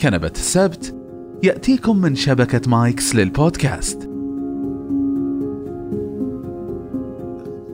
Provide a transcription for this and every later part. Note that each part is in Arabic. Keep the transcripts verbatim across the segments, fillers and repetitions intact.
كنبة السبت يأتيكم من شبكة مايكس للبودكاست.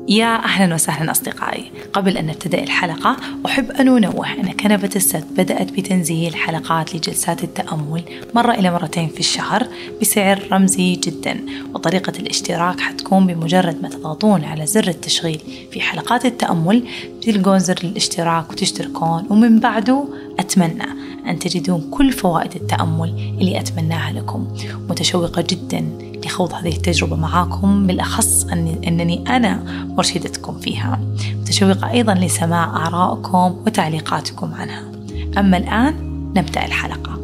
يا أهلاً وسهلاً أصدقائي. قبل أن نبتدأ الحلقة أحب أن أنوه أن كنبة السبت بدأت بتنزيل حلقات لجلسات التأمل مرة إلى مرتين في الشهر بسعر رمزي جداً، وطريقة الاشتراك حتكون بمجرد ما تضغطون على زر التشغيل في حلقات التأمل تلقون زر الاشتراك وتشتركون، ومن بعده أتمنى أن تجدون كل فوائد التأمل اللي أتمناها لكم. متشوقة جداً لخوض هذه التجربة معاكم، بالأخص أنني أنا مرشدتكم فيها. متشوقة أيضا لسماع آرائكم وتعليقاتكم عنها. أما الآن نبدأ الحلقة.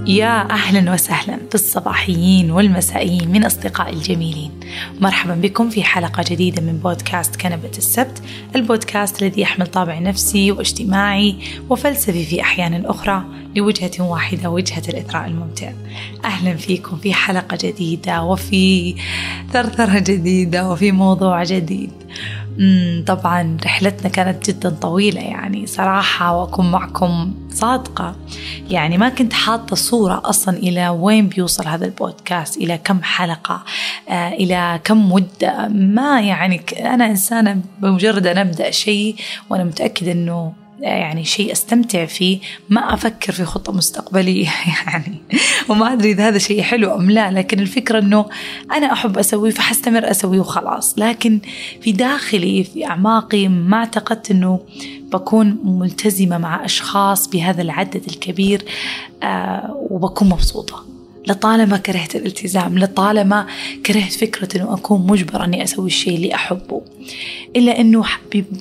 يا أهلاً وسهلاً بالصباحيين والمسائيين من أصدقائي الجميلين. مرحباً بكم في حلقة جديدة من بودكاست كنبة السبت، البودكاست الذي يحمل طابع نفسي واجتماعي وفلسفي في أحيان أخرى لوجهة واحدة، وجهة الإثراء الممتع. أهلاً فيكم في حلقة جديدة وفي ثرثرة جديدة وفي موضوع جديد. طبعاً رحلتنا كانت جداً طويلة، يعني صراحة وأكون معكم صادقة، يعني ما كنت حاطة صورة أصلاً إلى وين بيوصل هذا البودكاست، إلى كم حلقة، آه إلى كم مدة. ما يعني أنا إنسانة بمجرد أن أبدأ شيء وأنا متأكدة أنه يعني شيء أستمتع فيه، ما أفكر في خطة مستقبلية يعني، وما أدري إذا هذا شيء حلو أم لا، لكن الفكرة أنه أنا أحب أسويه فحستمر أسويه وخلاص. لكن في داخلي في أعماقي ما اعتقدت أنه بكون ملتزمة مع أشخاص بهذا العدد الكبير، آه وبكون مبسوطة. لطالما كرهت الالتزام، لطالما كرهت فكرة أنه أكون مجبر أني أسوي الشيء اللي أحبه. إلا أنه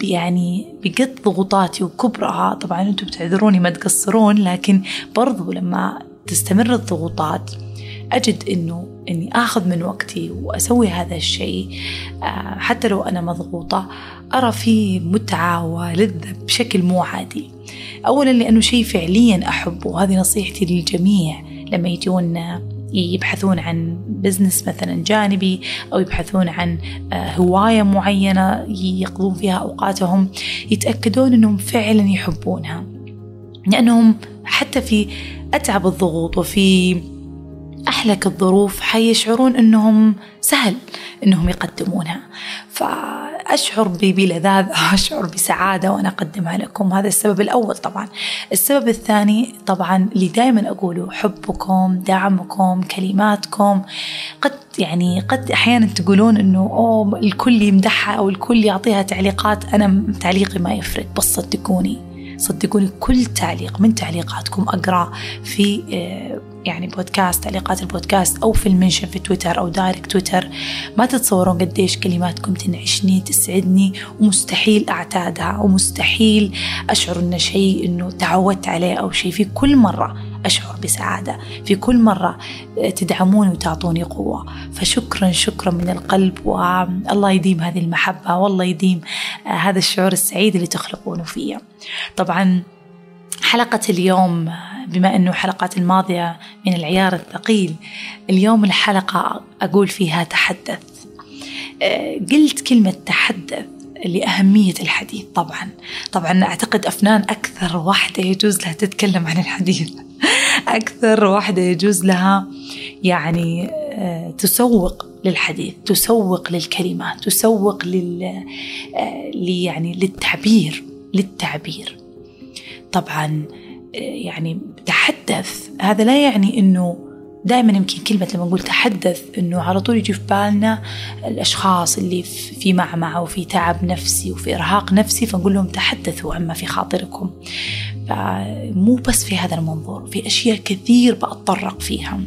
يعني بقد ضغوطاتي وكبرها، طبعا أنتم بتعذروني ما تقصرون، لكن برضو لما تستمر الضغوطات أجد أنه أني أخذ من وقتي وأسوي هذا الشيء حتى لو أنا مضغوطة. أرى فيه متعة ولذة بشكل مو عادي. أولا لأنه شيء فعليا أحبه، وهذه نصيحتي للجميع لما يجون يبحثون عن بزنس مثلا جانبي، أو يبحثون عن هواية معينة يقضون فيها أوقاتهم، يتأكدون أنهم فعلا يحبونها، لأنهم حتى في أتعب الضغوط وفي أحلك الظروف حيشعرون أنهم سهل أنهم يقدمونها. فأشعر بلذاذ، أشعر بسعادة وأنا أقدمها لكم. هذا السبب الأول. طبعا السبب الثاني طبعا اللي دائما أقوله، حبكم، دعمكم، كلماتكم. قد يعني قد أحيانا تقولون أنه أوه الكل يمدحها أو الكل يعطيها تعليقات، أنا تعليقي ما يفرق، بس صدقوني صدقوني كل تعليق من تعليقاتكم أقرأ في يعني بودكاست، تعليقات البودكاست، أو في المنشن في تويتر أو دايركت تويتر. ما تتصورون قديش كلماتكم تنعشني، تسعدني، ومستحيل أعتادها، ومستحيل أشعر إنه شيء إنه تعودت عليه أو شيء. في كل مرة أشعر بسعادة، في كل مرة تدعموني وتعطوني قوة. فشكرا شكرا من القلب، والله يديم هذه المحبة، والله يديم هذا الشعور السعيد اللي تخلقونه فيه. طبعا حلقة اليوم، بما أنه حلقات الماضية من العيار الثقيل، اليوم الحلقة أقول فيها تحدث. قلت كلمة تحدث لأهمية الحديث. طبعا طبعا أعتقد أفنان أكثر واحدة يجوز لها تتكلم عن الحديث، أكثر واحدة يجوز لها يعني تسوق للحديث، تسوق للكلمات، تسوق لل يعني للتعبير للتعبير طبعا يعني تحدث. هذا لا يعني أنه دائما، يمكن كلمة لما نقول تحدث أنه على طول يجي في بالنا الأشخاص اللي في معمعة وفي تعب نفسي وفي إرهاق نفسي، فنقول لهم تحدثوا عما في خاطركم. مو بس في هذا المنظور، في أشياء كثير بأتطرق فيها.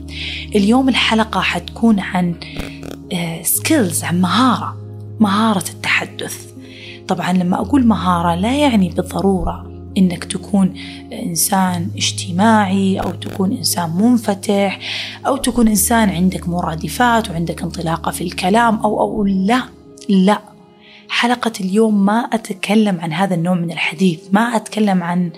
اليوم الحلقة حتكون عن سكيلز، عن مهارة مهارة التحدث. طبعا لما أقول مهارة لا يعني بالضرورة إنك تكون إنسان اجتماعي، أو تكون إنسان منفتح، أو تكون إنسان عندك مرادفات وعندك انطلاقة في الكلام، أو أو لا لا حلقة اليوم ما أتكلم عن هذا النوع من الحديث، ما أتكلم عن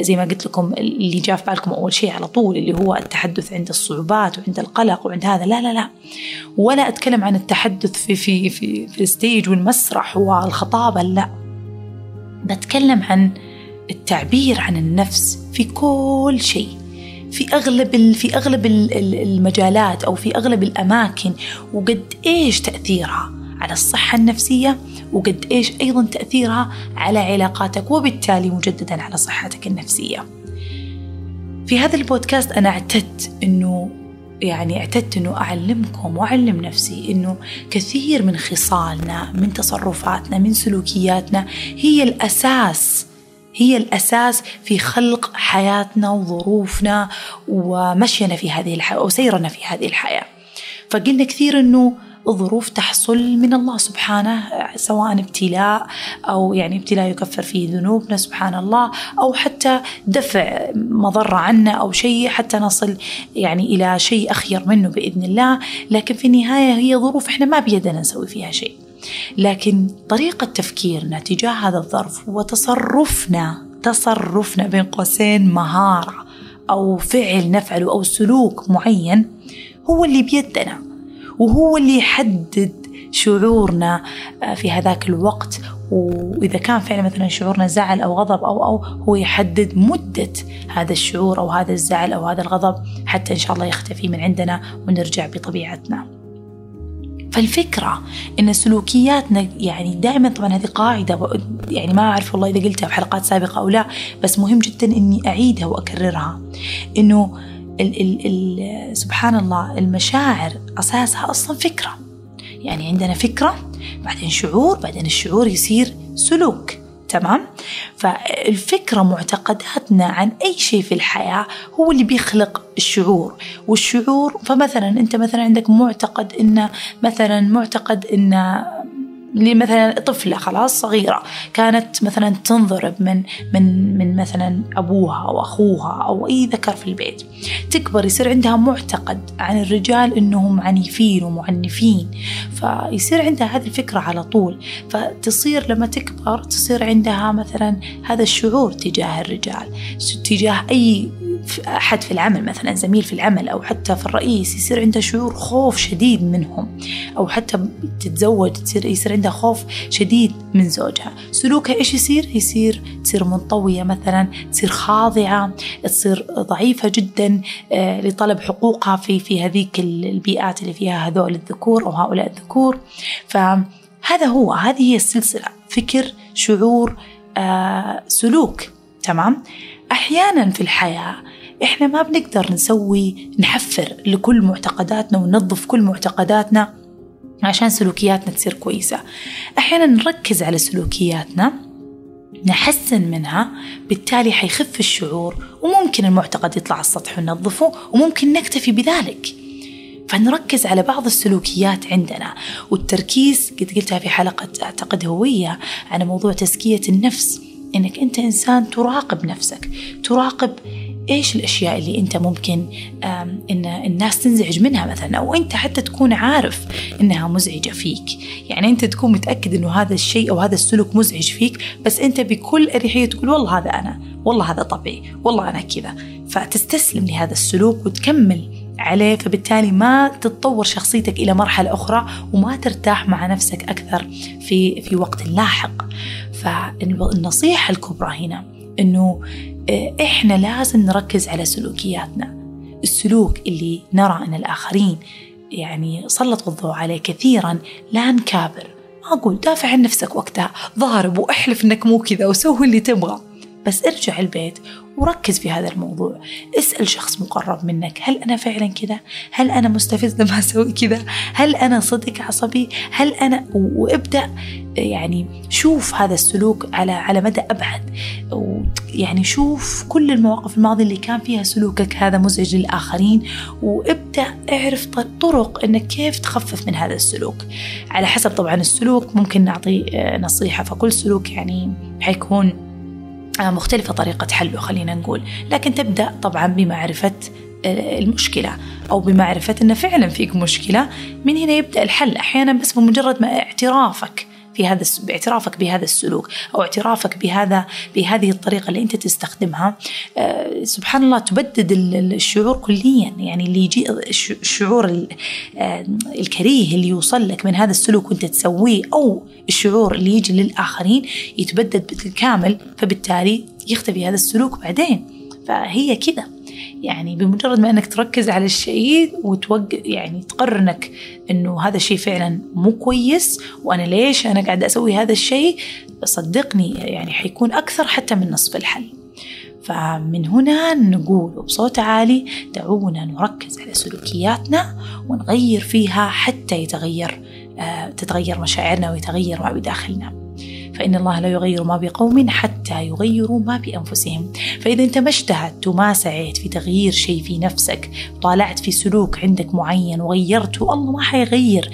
زي ما قلت لكم اللي جاء في بالكم أول شيء على طول اللي هو التحدث عند الصعوبات وعند القلق وعند هذا، لا لا لا، ولا أتكلم عن التحدث في في في, في الستيج والمسرح والخطابة، لا، بتكلم عن التعبير عن النفس في كل شيء، في أغلب في أغلب المجالات أو في أغلب الأماكن، وقد إيش تأثيرها على الصحة النفسية، وقد إيش أيضا تأثيرها على علاقاتك، وبالتالي مجددا على صحتك النفسية. في هذا البودكاست أنا اعتدت إنه يعني اعتدت إنه أعلمكم وأعلم نفسي إنه كثير من خصالنا، من تصرفاتنا، من سلوكياتنا هي الأساس هي الأساس في خلق حياتنا وظروفنا ومشينا في هذه الحياة أو سيرنا في هذه الحياة. فقلنا كثير إنه الظروف تحصل من الله سبحانه، سواء ابتلاء أو يعني ابتلاء يكفر فيه ذنوبنا سبحان الله، أو حتى دفع مضرة عنا أو شيء حتى نصل يعني إلى شيء أخير منه بإذن الله، لكن في النهاية هي ظروف إحنا ما بيدنا نسوي فيها شيء. لكن طريقة تفكيرنا تجاه هذا الظرف وتصرفنا تصرفنا بين قوسين مهارة أو فعل نفعله أو سلوك معين هو اللي بيدنا، وهو اللي يحدد شعورنا في هذاك الوقت. وإذا كان فعلا مثلا شعورنا زعل أو غضب أو أو هو يحدد مدة هذا الشعور أو هذا الزعل أو هذا الغضب حتى إن شاء الله يختفي من عندنا ونرجع بطبيعتنا. فالفكرة إن سلوكياتنا يعني دائما، طبعا هذه قاعدة يعني ما أعرف والله إذا قلتها في حلقات سابقة أو لا، بس مهم جدا إني أعيدها وأكررها، إنه ال ال ال سبحان الله المشاعر أساسها أصلا فكرة. يعني عندنا فكرة، بعدين شعور، بعدين الشعور يصير سلوك، تمام؟ فالفكرة معتقداتنا عن أي شيء في الحياة هو اللي بيخلق الشعور والشعور. فمثلا أنت مثلا عندك معتقد إن مثلا معتقد إن مثلا طفلة خلاص صغيرة كانت مثلا تنضرب من من من مثلا أبوها أو أخوها أو أي ذكر في البيت، تكبر يصير عندها معتقد عن الرجال إنهم عنيفين ومعنفين، فيصير عندها هذه الفكرة على طول، فتصير لما تكبر تصير عندها مثلا هذا الشعور تجاه الرجال، تجاه أي أحد في العمل مثلا، زميل في العمل أو حتى في الرئيس، يصير عندها شعور خوف شديد منهم، أو حتى تتزوج تصير يصير عندها خوف شديد من زوجها. سلوكها إيش يصير؟ يصير تصير منطوية مثلا، تصير خاضعة، تصير ضعيفة جدا لطلب حقوقها في في هذيك البيئات اللي فيها هذول الذكور أو هؤلاء الذكور. فهذا هو هذه هي السلسلة، فكر، شعور، آه، سلوك، تمام؟ أحيانا في الحياة إحنا ما بنقدر نسوي نحفر لكل معتقداتنا وننظف كل معتقداتنا عشان سلوكياتنا تصير كويسة. أحيانا نركز على سلوكياتنا نحسن منها، بالتالي حيخف الشعور، وممكن المعتقد يطلع على السطح وننظفه، وممكن نكتفي بذلك. فنركز على بعض السلوكيات عندنا، والتركيز قد قلتها في حلقة أعتقد هوية على موضوع تزكية النفس، إنك أنت إنسان تراقب نفسك، تراقب إيش الأشياء اللي أنت ممكن إن الناس تنزعج منها مثلا، أو أنت حتى تكون عارف إنها مزعجة فيك. يعني أنت تكون متأكد إنه هذا الشيء أو هذا السلوك مزعج فيك، بس أنت بكل أريحية تقول والله هذا أنا، والله هذا طبيعي، والله أنا كذا، فتستسلم لهذا السلوك وتكمل عليه. فبالتالي ما تتطور شخصيتك إلى مرحلة أخرى، وما ترتاح مع نفسك أكثر في في وقت لاحق. فالنصيحة الكبرى هنا إنه إحنا لازم نركز على سلوكياتنا، السلوك اللي نرى أن الآخرين يعني سلطوا الضوء عليه كثيرا لا نكابر. ما أقول دافع عن نفسك وقتها، ضارب وأحلف أنك مو كذا وسوي اللي تبغى، بس ارجع البيت وركز في هذا الموضوع، اسأل شخص مقرب منك هل أنا فعلا كذا؟ هل أنا مستفز لما أسوي كذا؟ هل أنا صدق عصبي؟ هل أنا؟ وابدأ يعني شوف هذا السلوك على على مدى أبعد، يعني شوف كل المواقف الماضية اللي كان فيها سلوكك هذا مزعج للآخرين، وابدأ اعرف طرق أنك كيف تخفف من هذا السلوك على حسب طبعا السلوك. ممكن نعطي نصيحة، فكل سلوك يعني حيكون مختلفة طريقة حله خلينا نقول، لكن تبدأ طبعا بمعرفة المشكلة أو بمعرفة أن فعلا فيك مشكلة، من هنا يبدأ الحل. أحيانا بس بمجرد ما اعترافك في هذا باعترافك بهذا السلوك أو اعترافك بهذا بهذه الطريقة اللي أنت تستخدمها، أه سبحان الله تبدد الشعور كليا. يعني اللي يجي الشعور الكريه اللي يوصل لك من هذا السلوك وأنت تسويه، أو الشعور اللي يجي للآخرين يتبدد بالكامل، فبالتالي يختفي هذا السلوك بعدين. فهي كذا يعني بمجرد ما أنك تركز على الشيء وتوقف، يعني تقرنك أنه هذا الشيء فعلا مو كويس، وأنا ليش أنا قاعد أسوي هذا الشيء، صدقني يعني حيكون أكثر حتى من نصف الحل. فمن هنا نقول بصوت عالي دعونا نركز على سلوكياتنا ونغير فيها حتى يتغير تتغير مشاعرنا ويتغير ما بداخلنا. فإن الله لا يغير ما بقوم حتى يغيروا ما بأنفسهم. فإذا أنت ما اجتهدت وما سعيت في تغيير شيء في نفسك، طالعت في سلوك عندك معين وغيرته، الله ما حيغير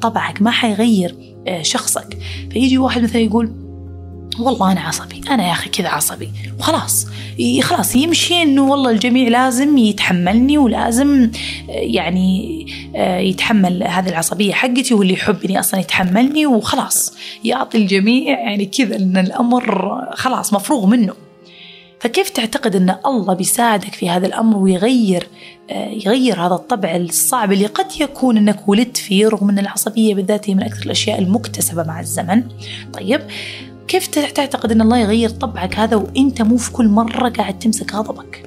طبعك، ما حيغير شخصك. فيجي واحد مثلا يقول والله أنا عصبي، أنا يا أخي كذا عصبي، وخلاص خلاص يمشي أنه والله الجميع لازم يتحملني ولازم يعني يتحمل هذه العصبية حقتي، واللي يحبني أصلا يتحملني، وخلاص يعطي الجميع يعني كذا أن الأمر خلاص مفروغ منه. فكيف تعتقد أن الله بيساعدك في هذا الأمر ويغير يغير هذا الطبع الصعب اللي قد يكون أنك ولدت فيه، رغم أن العصبية بالذات هي من أكثر الأشياء المكتسبة مع الزمن؟ طيب كيف تعتقد أن الله يغير طبعك هذا وإنت مو في كل مرة قاعد تمسك غضبك؟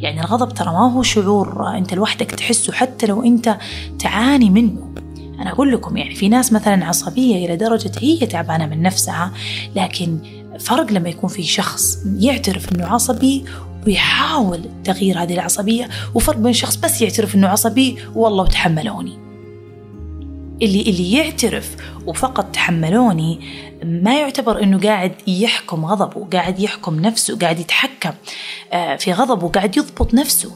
يعني الغضب ترى ما هو شعور أنت لوحدك تحسه، حتى لو أنت تعاني منه. أنا أقول لكم يعني في ناس مثلا عصبية إلى درجة هي تعبانة من نفسها، لكن فرق لما يكون في شخص يعترف أنه عصبي ويحاول تغيير هذه العصبية، وفرق بين شخص بس يعترف أنه عصبي والله تحملوني. اللي اللي يعترف وفقط تحملوني ما يعتبر أنه قاعد يحكم غضبه، قاعد يحكم نفسه، قاعد يتحكم في غضبه، قاعد يضبط نفسه.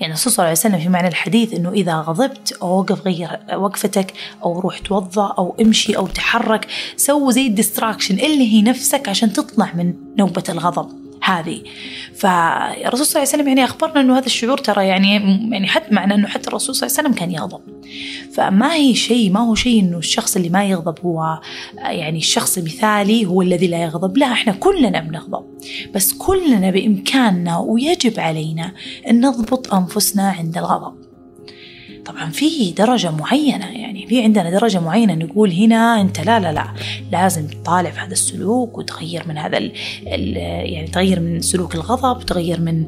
يعني الرسول صلى الله عليه وسلم في معنى الحديث أنه إذا غضبت أوقف، غير وقفتك، أو روح توضأ، أو امشي، أو تحرك، سووا زي الديستراكشن اللي هي نفسك عشان تطلع من نوبة الغضب هذه. فالرسول صلى الله عليه وسلم يعني أخبرنا أنه هذا الشعور ترى يعني يعني حتى معناه أنه حتى الرسول صلى الله عليه وسلم كان يغضب. فما هي شيء ما هو شيء أنه الشخص اللي ما يغضب هو يعني الشخص المثالي هو الذي لا يغضب، لا، إحنا كلنا بنغضب، بس كلنا بإمكاننا ويجب علينا أن نضبط أنفسنا عند الغضب. طبعا في درجة معينة، يعني في عندنا درجة معينة نقول هنا أنت لا لا لا لازم تطالع في هذا السلوك وتغير من هذا ال ال يعني تغير من سلوك الغضب وتغير من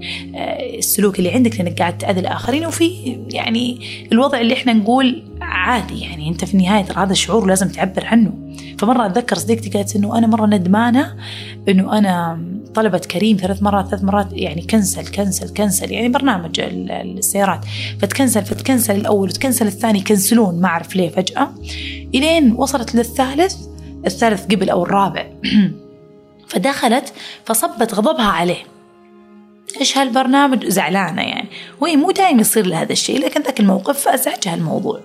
السلوك اللي عندك لأنك قاعد تأذي الآخرين. وفي يعني الوضع اللي إحنا نقول عادي، يعني أنت في نهاية هذا الشعور لازم تعبر عنه. فمرة أتذكر صديقتي قالت إنه أنا مرة ندمانة إنه أنا طلبت كريم ثلاث مرات ثلاث مرات يعني كنسل كنسل كنسل، يعني برنامج السيارات فتكنسل فتكنسل الأول وتكنسل الثاني، كنسلون ما أعرف ليه فجأة، إلين وصلت للثالث، الثالث قبل أو الرابع فدخلت فصبت غضبها عليه، إيش هالبرنامج، زعلانة يعني. وهي مو دائما يصير لهذا الشيء، لكن ذاك الموقف فأزعجها الموضوع،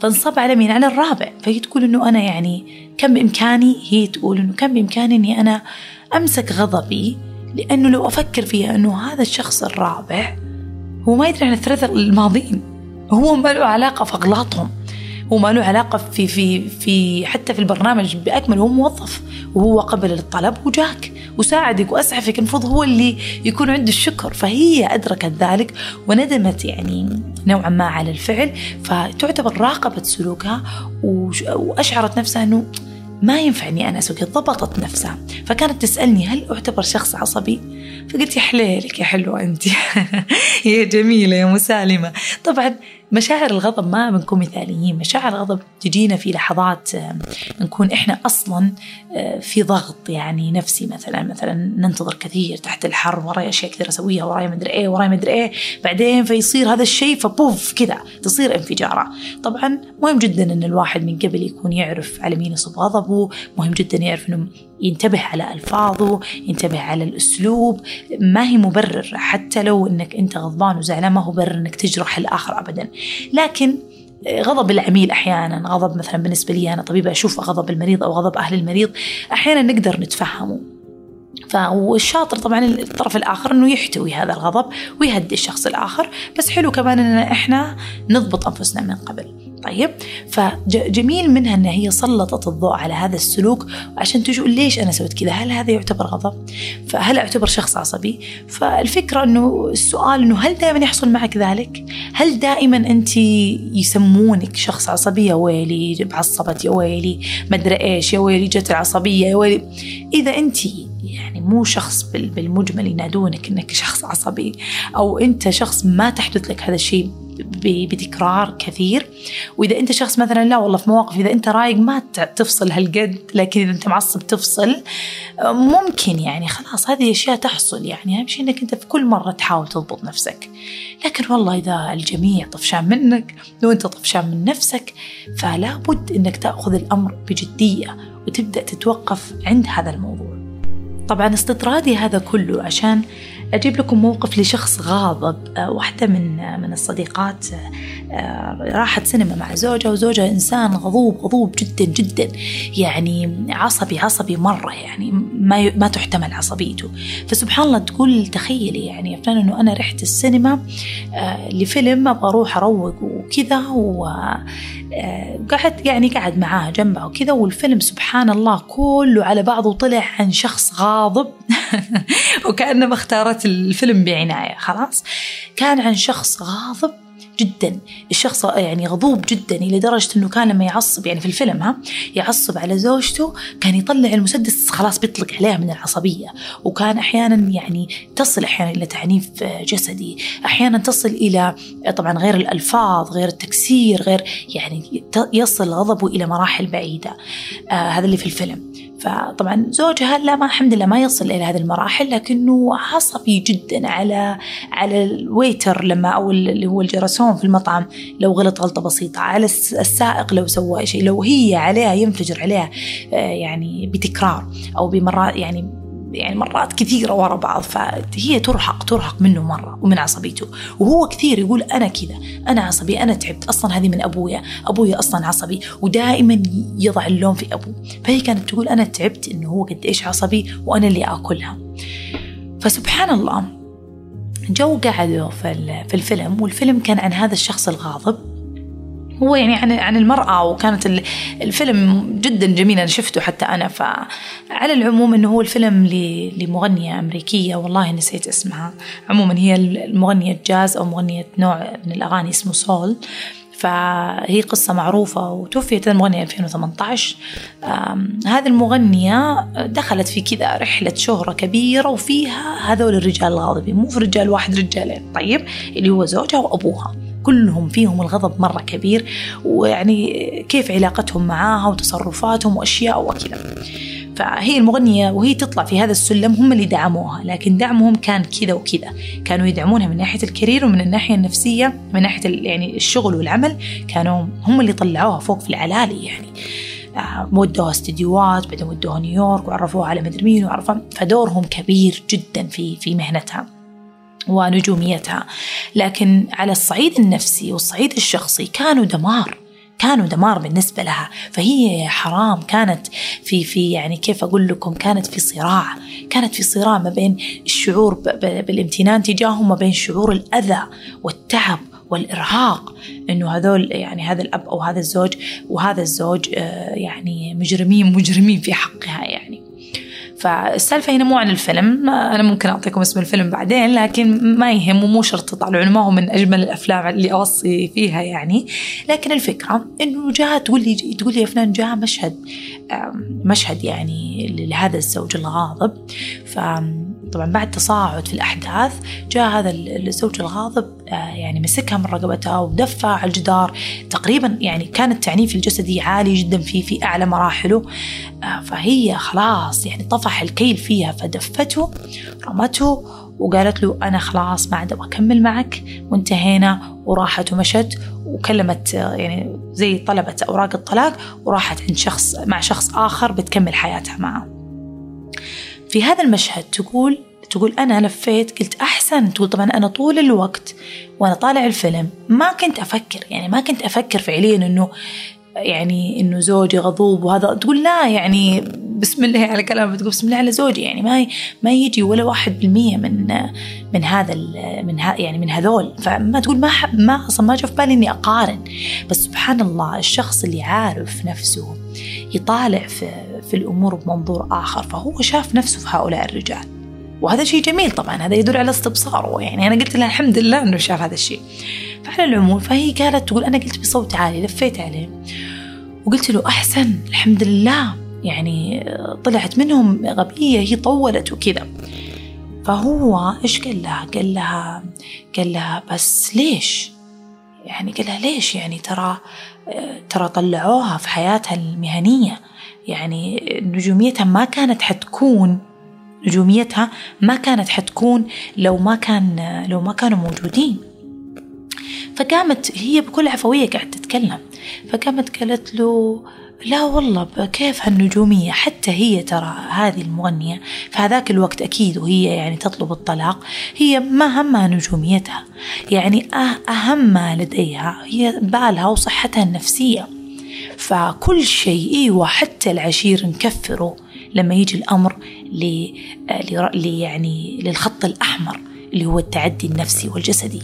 فانصب على مين، على الرابع. فهي تقول إنه أنا يعني كم بإمكاني، هي تقول إنه كم بإمكاني إني أنا أمسك غضبي، لأنه لو أفكر فيها أنه هذا الشخص الرابع هو ما يدري عن الثلاثة الماضيين، هو ما له علاقة في أغلاطهم، هو ما له علاقة في في في حتى في البرنامج بأكمل، هو موظف وهو قبل الطلب وجاك وساعدك وأسعفك، المفروض هو اللي يكون عنده الشكر. فهي أدركت ذلك وندمت يعني نوعا ما على الفعل، فتعتبر راقبت سلوكها وأشعرت نفسها أنه ما ينفعني أنا أسوق، ضبطت نفسها. فكانت تسألني هل أعتبر شخص عصبي؟ فقلت يا حليلك يا حلوة أنت يا جميلة يا مسالمة. طبعا مشاعر الغضب ما بنكون مثاليين، مشاعر الغضب تجينا في لحظات نكون إحنا أصلا في ضغط يعني نفسي، مثلا مثلا ننتظر كثير تحت الحر، وراي أشياء كثير أسويها، وراي مدري إيه وراي مدري إيه، بعدين فيصير هذا الشيء فبوف كذا تصير انفجارة. طبعا مهم جدا أن الواحد من قبل يكون يعرف على مين يصب غضبه، مهم جدا يعرف أنه ينتبه على ألفاظه، ينتبه على الأسلوب. ما هي مبرر، حتى لو أنك أنت غضبان وزعلان ما هو مبرر أنك تجرح الآخر أبدا. لكن غضب العميل أحيانا، غضب مثلا بالنسبة لي أنا طبيبة أشوف غضب المريض أو غضب أهل المريض أحيانا نقدر نتفهمه، فالشاطر طبعا الطرف الآخر أنه يحتوي هذا الغضب ويهدي الشخص الآخر. بس حلو كمان أننا إحنا نضبط أنفسنا من قبل. طيب، فجميل منها أنها هي سلطت الضوء على هذا السلوك، عشان تجوا ليش أنا سويت كذا، هل هذا يعتبر غضب، فهل أعتبر شخص عصبي؟ فالفكرة أنه السؤال أنه هل دائما يحصل معك ذلك؟ هل دائما أنت يسمونك شخص عصبي، يا ويلي عصبت، يا ويلي مدري إيش، يا ويلي جت العصبية، يا ويلي. إذا أنت يعني مو شخص بالمجمل ينادونك أنك شخص عصبي، أو أنت شخص ما تحدث لك هذا الشيء بتكرار كثير، وإذا أنت شخص مثلا لا والله في مواقف إذا أنت رايق ما تفصل هالقد، لكن إذا أنت معصب تفصل، ممكن يعني خلاص هذه أشياء تحصل. يعني أهم شيء أنك أنت في كل مرة تحاول تضبط نفسك، لكن والله إذا الجميع طفشان منك وأنت طفشان من نفسك، فلا بد أنك تأخذ الأمر بجدية وتبدأ تتوقف عند هذا الموضوع. طبعا استطرادي هذا كله عشان أجيب لكم موقف لشخص غاضب. واحدة من من الصديقات راحت سينما مع زوجها، وزوجها إنسان غضوب غضوب جدا جدا، يعني عصبي عصبي مرة، يعني ما ما تحتمل عصبيته. فسبحان الله، تقول تخيلي يعني أفنان إنه أنا رحت السينما لفيلم أبغى أروح أروق وكذا، وقعدت يعني قعد معاها جنبها وكذا، والفيلم سبحان الله كله على بعضه طلع عن شخص غاضب وكأنه ما اختارت الفيلم بعناية. خلاص كان عن شخص غاضب جدا، الشخص يعني غضوب جدا إلى درجة أنه كان لما يعصب يعني في الفيلم ها يعصب على زوجته كان يطلع المسدس خلاص بيطلق عليها من العصبية، وكان أحيانا يعني تصل أحيانا إلى تعنيف جسدي، أحيانا تصل إلى طبعا غير الألفاظ، غير التكسير، غير يعني يصل غضبه إلى مراحل بعيدة. آه هذا اللي في الفيلم. فطبعا زوجها لا ما الحمد لله ما يصل إلى هذه المراحل، لكنه عصبي جدا على على الويتر لما أو اللي هو الجرسون في المطعم لو غلط غلطة بسيطة، على السائق لو سوى شيء، لو هي عليها ينفجر عليها يعني بتكرار أو بمرات يعني يعني مرات كثيرة وراء بعض، فهي ترهق ترهق منه مرة ومن عصبيته، وهو كثير يقول أنا كذا، أنا عصبي، أنا تعبت أصلا، هذه من أبويا، أبويا أصلا عصبي، ودائما يضع اللوم في أبوه. فهي كانت تقول أنا تعبت إنه هو قد إيش عصبي وأنا اللي آكلها. فسبحان الله جو قعدوا في الفيلم، والفيلم كان عن هذا الشخص الغاضب، هو يعني عن عن المرأة، وكانت الفيلم جدا جميل، أنا شفته حتى أنا. فعلى العموم إنه هو الفيلم لمغنية أمريكية والله نسيت اسمها، عموما هي المغنية جاز أو مغنية نوع من الأغاني اسمه سول، فهي قصة معروفة وتوفيت المغنية ألفين وثمانية عشر. هذه المغنية دخلت في كذا رحلة شهرة كبيرة وفيها هذول الرجال الغاضبين، مو في رجال واحد رجالين، طيب اللي هو زوجها وأبوها كلهم فيهم الغضب مرة كبير، ويعني كيف علاقتهم معاها وتصرفاتهم وأشياء وكذا. فهي المغنية وهي تطلع في هذا السلم هم اللي دعموها، لكن دعمهم كان كذا وكذا، كانوا يدعمونها من ناحية الكارير ومن الناحية النفسية، من ناحية يعني الشغل والعمل، كانوا هم اللي طلعوها فوق في العلالي، يعني ودوها استديوهات، بعدين ودوها نيويورك، وعرفوها على مدري مين وعرفوها، فدورهم كبير جدا في في مهنتها ونجوميتها. لكن على الصعيد النفسي والصعيد الشخصي كانوا دمار، كانوا دمار بالنسبة لها. فهي حرام كانت في في يعني كيف أقول لكم، كانت في صراع، كانت في صراع ما بين الشعور بالامتنان تجاههم، ما بين شعور الأذى والتعب والإرهاق، إنه هذول يعني هذا الأب أو هذا الزوج وهذا الزوج يعني مجرمين مجرمين في حقها يعني. فالسالفة هنا مو عن الفيلم، أنا ممكن أعطيكم اسم الفيلم بعدين، لكن ما يهم ومو شرط تطلعون، ما هو من أجمل الأفلام اللي أوصي فيها يعني. لكن الفكرة إنه جاء تقول لي تقول لي يا فنان جاء مشهد مشهد يعني لهذا الزوج الغاضب. فطبعا بعد تصاعد في الأحداث جاء هذا الزوج الغاضب يعني مسكها من رقبتها ودفع على الجدار تقريبا، يعني كان التعنيف الجسدي عالي جدا في في أعلى مراحله. فهي خلاص يعني طفح الكيل فيها، فدفته رمته وقالت له أنا خلاص ما عاد أبغى أكمل معك وانتهينا، وراحت ومشت، وكلمت يعني زي طلبت أوراق الطلاق وراحت عند شخص مع شخص آخر بتكمل حياتها معه. في هذا المشهد تقول تقول أنا لفيت قلت أحسن، تقول طبعا أنا طول الوقت وأنا طالع الفيلم ما كنت أفكر، يعني ما كنت أفكر فعليا أنه يعني أنه زوجي غضوب وهذا، تقول لا يعني بسم الله على كلامه، بتقول بسم الله على زوجي، يعني ما ما يجي ولا واحد بالمية من من هذا من ها يعني من هذول. فما تقول ما ما اصلا ما جاء في بالي اني اقارن. بس سبحان الله الشخص اللي عارف نفسه يطالع في في الامور بمنظور اخر، فهو شاف نفسه في هؤلاء الرجال، وهذا شيء جميل طبعا، هذا يدل على استبصاره. يعني انا قلت لها الحمد لله انه شاف هذا الشيء. فعلى العموم فهي قالت تقول انا قلت بصوت عالي، لفيت عليه وقلت له احسن الحمد لله، يعني طلعت منهم غبيه، هي طولت وكذا. فهو ايش قال لها؟ قال لها قال لها بس ليش؟ يعني قال لها ليش؟ يعني ترى ترى طلعوها في حياتها المهنيه، يعني نجوميتها ما كانت حتكون نجوميتها ما كانت حتكون لو ما كان لو ما كانوا موجودين. فقامت هي بكل عفوية قاعدة تتكلم، فقامت قالت له لا والله كيف هالنجومية، حتى هي ترى هذه المغنية في هذاك الوقت أكيد وهي يعني تطلب الطلاق هي ما همها نجوميتها، يعني أهمها لديها هي بالها وصحتها النفسية. فكل شيء إيوه حتى العشير نكفره لما يجي الأمر لي يعني للخط الأحمر اللي هو التعدي النفسي والجسدي.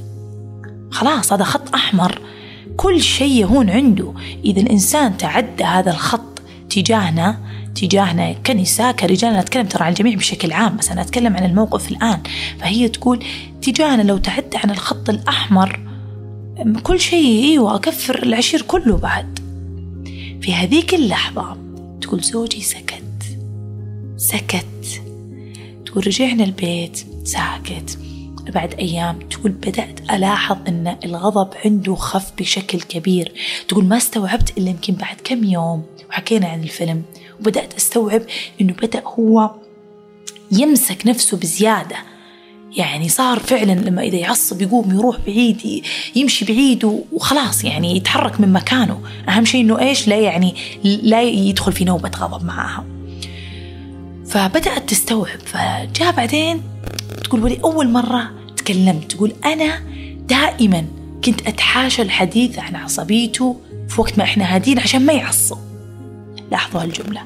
خلاص هذا خط أحمر، كل شيء هون عنده. إذا الإنسان تعدى هذا الخط تجاهنا تجاهنا كنساء كرجال، أنا أتكلم ترى عن الجميع بشكل عام بس أنا أتكلم عن الموقف الآن. فهي تقول تجاهنا لو تعدى عن الخط الأحمر كل شيء إيوه أكفر العشير كله. بعد في هذيك اللحظة تقول زوجي سكت سكت تقول رجعنا البيت ساكت. بعد أيام تقول بدأت ألاحظ أن الغضب عنده خف بشكل كبير. تقول ما استوعبت إلا يمكن بعد كم يوم وحكينا عن الفيلم، وبدأت أستوعب أنه بدأ هو يمسك نفسه بزيادة، يعني صار فعلا لما إذا يعصب يقوم يروح بعيد يمشي بعيد وخلاص، يعني يتحرك من مكانه. أهم شيء أنه إيش لا يعني لا يدخل في نوبة غضب معها. فبدأت تستوعب. فجاء بعدين تقول ولي أول مرة تكلمت، تقول أنا دائما كنت أتحاشى الحديث عن عصبيته في وقت ما إحنا هادين عشان ما يعصب. لاحظوا هالجملة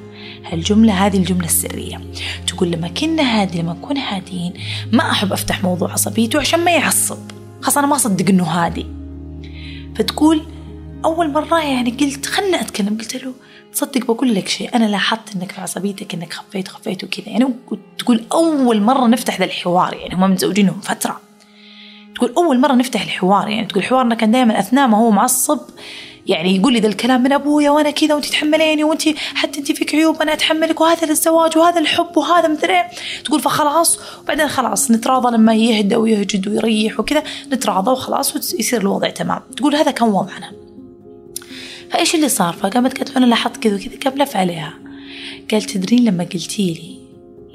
هالجملة هذه الجملة السرية. تقول لما كنا هادين لما كنا هادين ما أحب أفتح موضوع عصبيته عشان ما يعصب، خاصة أنا ما أصدق إنه هادي. فتقول أول مرة يعني قلت خلنا أتكلم، قلت له تصدق بقول لك شيء، أنا لاحظت إنك في عصبيتك إنك خفيت خفيت وكذا. يعني تقول أول مرة نفتح ذا الحوار، يعني هم متزوجينهم فترة، تقول أول مرة نفتح الحوار. يعني تقول حوارنا كان دائما أثناء ما هو معصب يعني يقول لي ذا الكلام من أبويا وأنا كذا وأنت تحمليني وأنت حتى أنت فيك عيوب أنا أتحملك وهذا الزواج وهذا الحب وهذا مدري. تقول فخلاص وبعدين خلاص نتراضى لما يهدى ويهجد ويريح وكذا، نتراضى وخلاص ويصير الوضع تمام. تقول هذا كان وضعنا. فإيش اللي صار؟ فقامت قالت أنا لاحظت كذا وكذا. قام لف عليها قال تدرين لما قلتي لي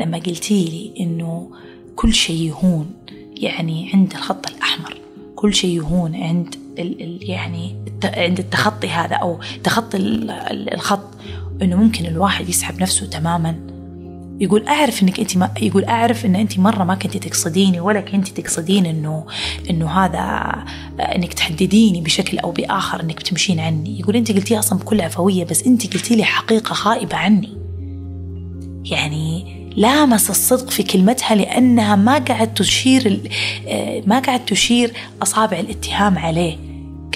لما قلتي لي إنه كل شيء يهون يعني عند الخط الأحمر، كل شيء يهون عند ال يعني عند التخطي هذا أو تخطي الخط، إنه ممكن الواحد يسحب نفسه تماما. يقول أعرف إنك أنت ما يقول أعرف إن أنت مرة ما كنت تقصديني ولا كنت تقصدين إنه إنه هذا إنك تحدديني بشكل أو بآخر إنك بتمشين عني. يقول أنت قلتي أصلا بكل عفوية بس أنت قلتي لي حقيقة خائبة عني، يعني لامس الصدق في كلمتها لأنها ما قاعد تشير ما قاعد تشير أصابع الاتهام عليه،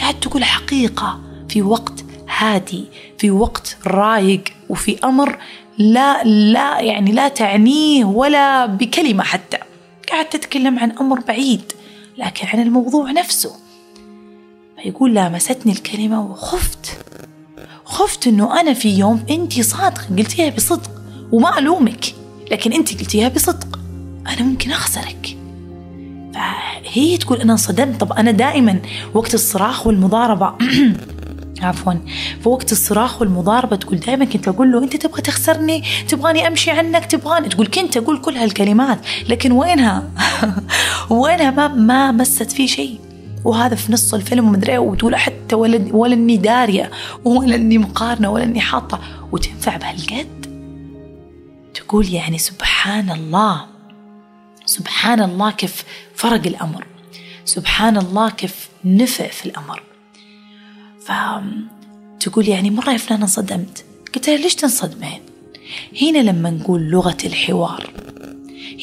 قاعد تقول حقيقة في وقت هادي في وقت رايق وفي أمر لا لا يعني لا تعنيه ولا بكلمة حتى، قاعد تتكلم عن أمر بعيد لكن عن الموضوع نفسه. فيقول لامستني الكلمة وخفت خفت إنه أنا في يوم أنتي صادقة قلتيها بصدق وما ألومك، لكن أنتي قلتيها بصدق أنا ممكن أخسرك. فهي تقول أنا انصدمت. طب أنا دائما وقت الصراخ والمضاربة عفوا في وقت الصراخ والمضاربة تقول دائما كنت أقول له أنت تبغى تخسرني تبغاني أمشي عنك تبغاني، تقول كنت أقول كل هالكلمات لكن وينها وينها ما, ما مست فيه شيء. وهذا في نص الفيلم ومدري، وتقول حتى ولا, ولا أني دارية ولا أني مقارنة ولا أني حاطة، وتنفع بهالقد. تقول يعني سبحان الله سبحان الله كيف فرق الأمر، سبحان الله كيف نفع في الأمر. فتقول يعني مرة يا فلانة انصدمت، قلت لها ليش تنصدمين؟ هنا لما نقول لغة الحوار،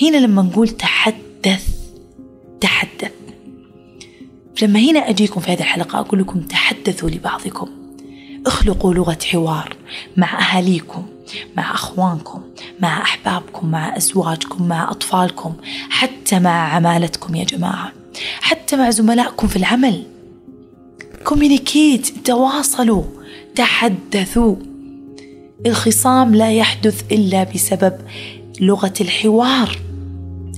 هنا لما نقول تحدث تحدث. فلما هنا أجيكم في هذه الحلقة أقول لكم تحدثوا لبعضكم، اخلقوا لغة حوار مع أهاليكم، مع أخوانكم، مع أحبابكم، مع أزواجكم، مع أطفالكم، حتى مع عمالتكم يا جماعة، حتى مع زملائكم في العمل. كومينيكيت، تواصلوا، تحدثوا. الخصام لا يحدث إلا بسبب لغة الحوار،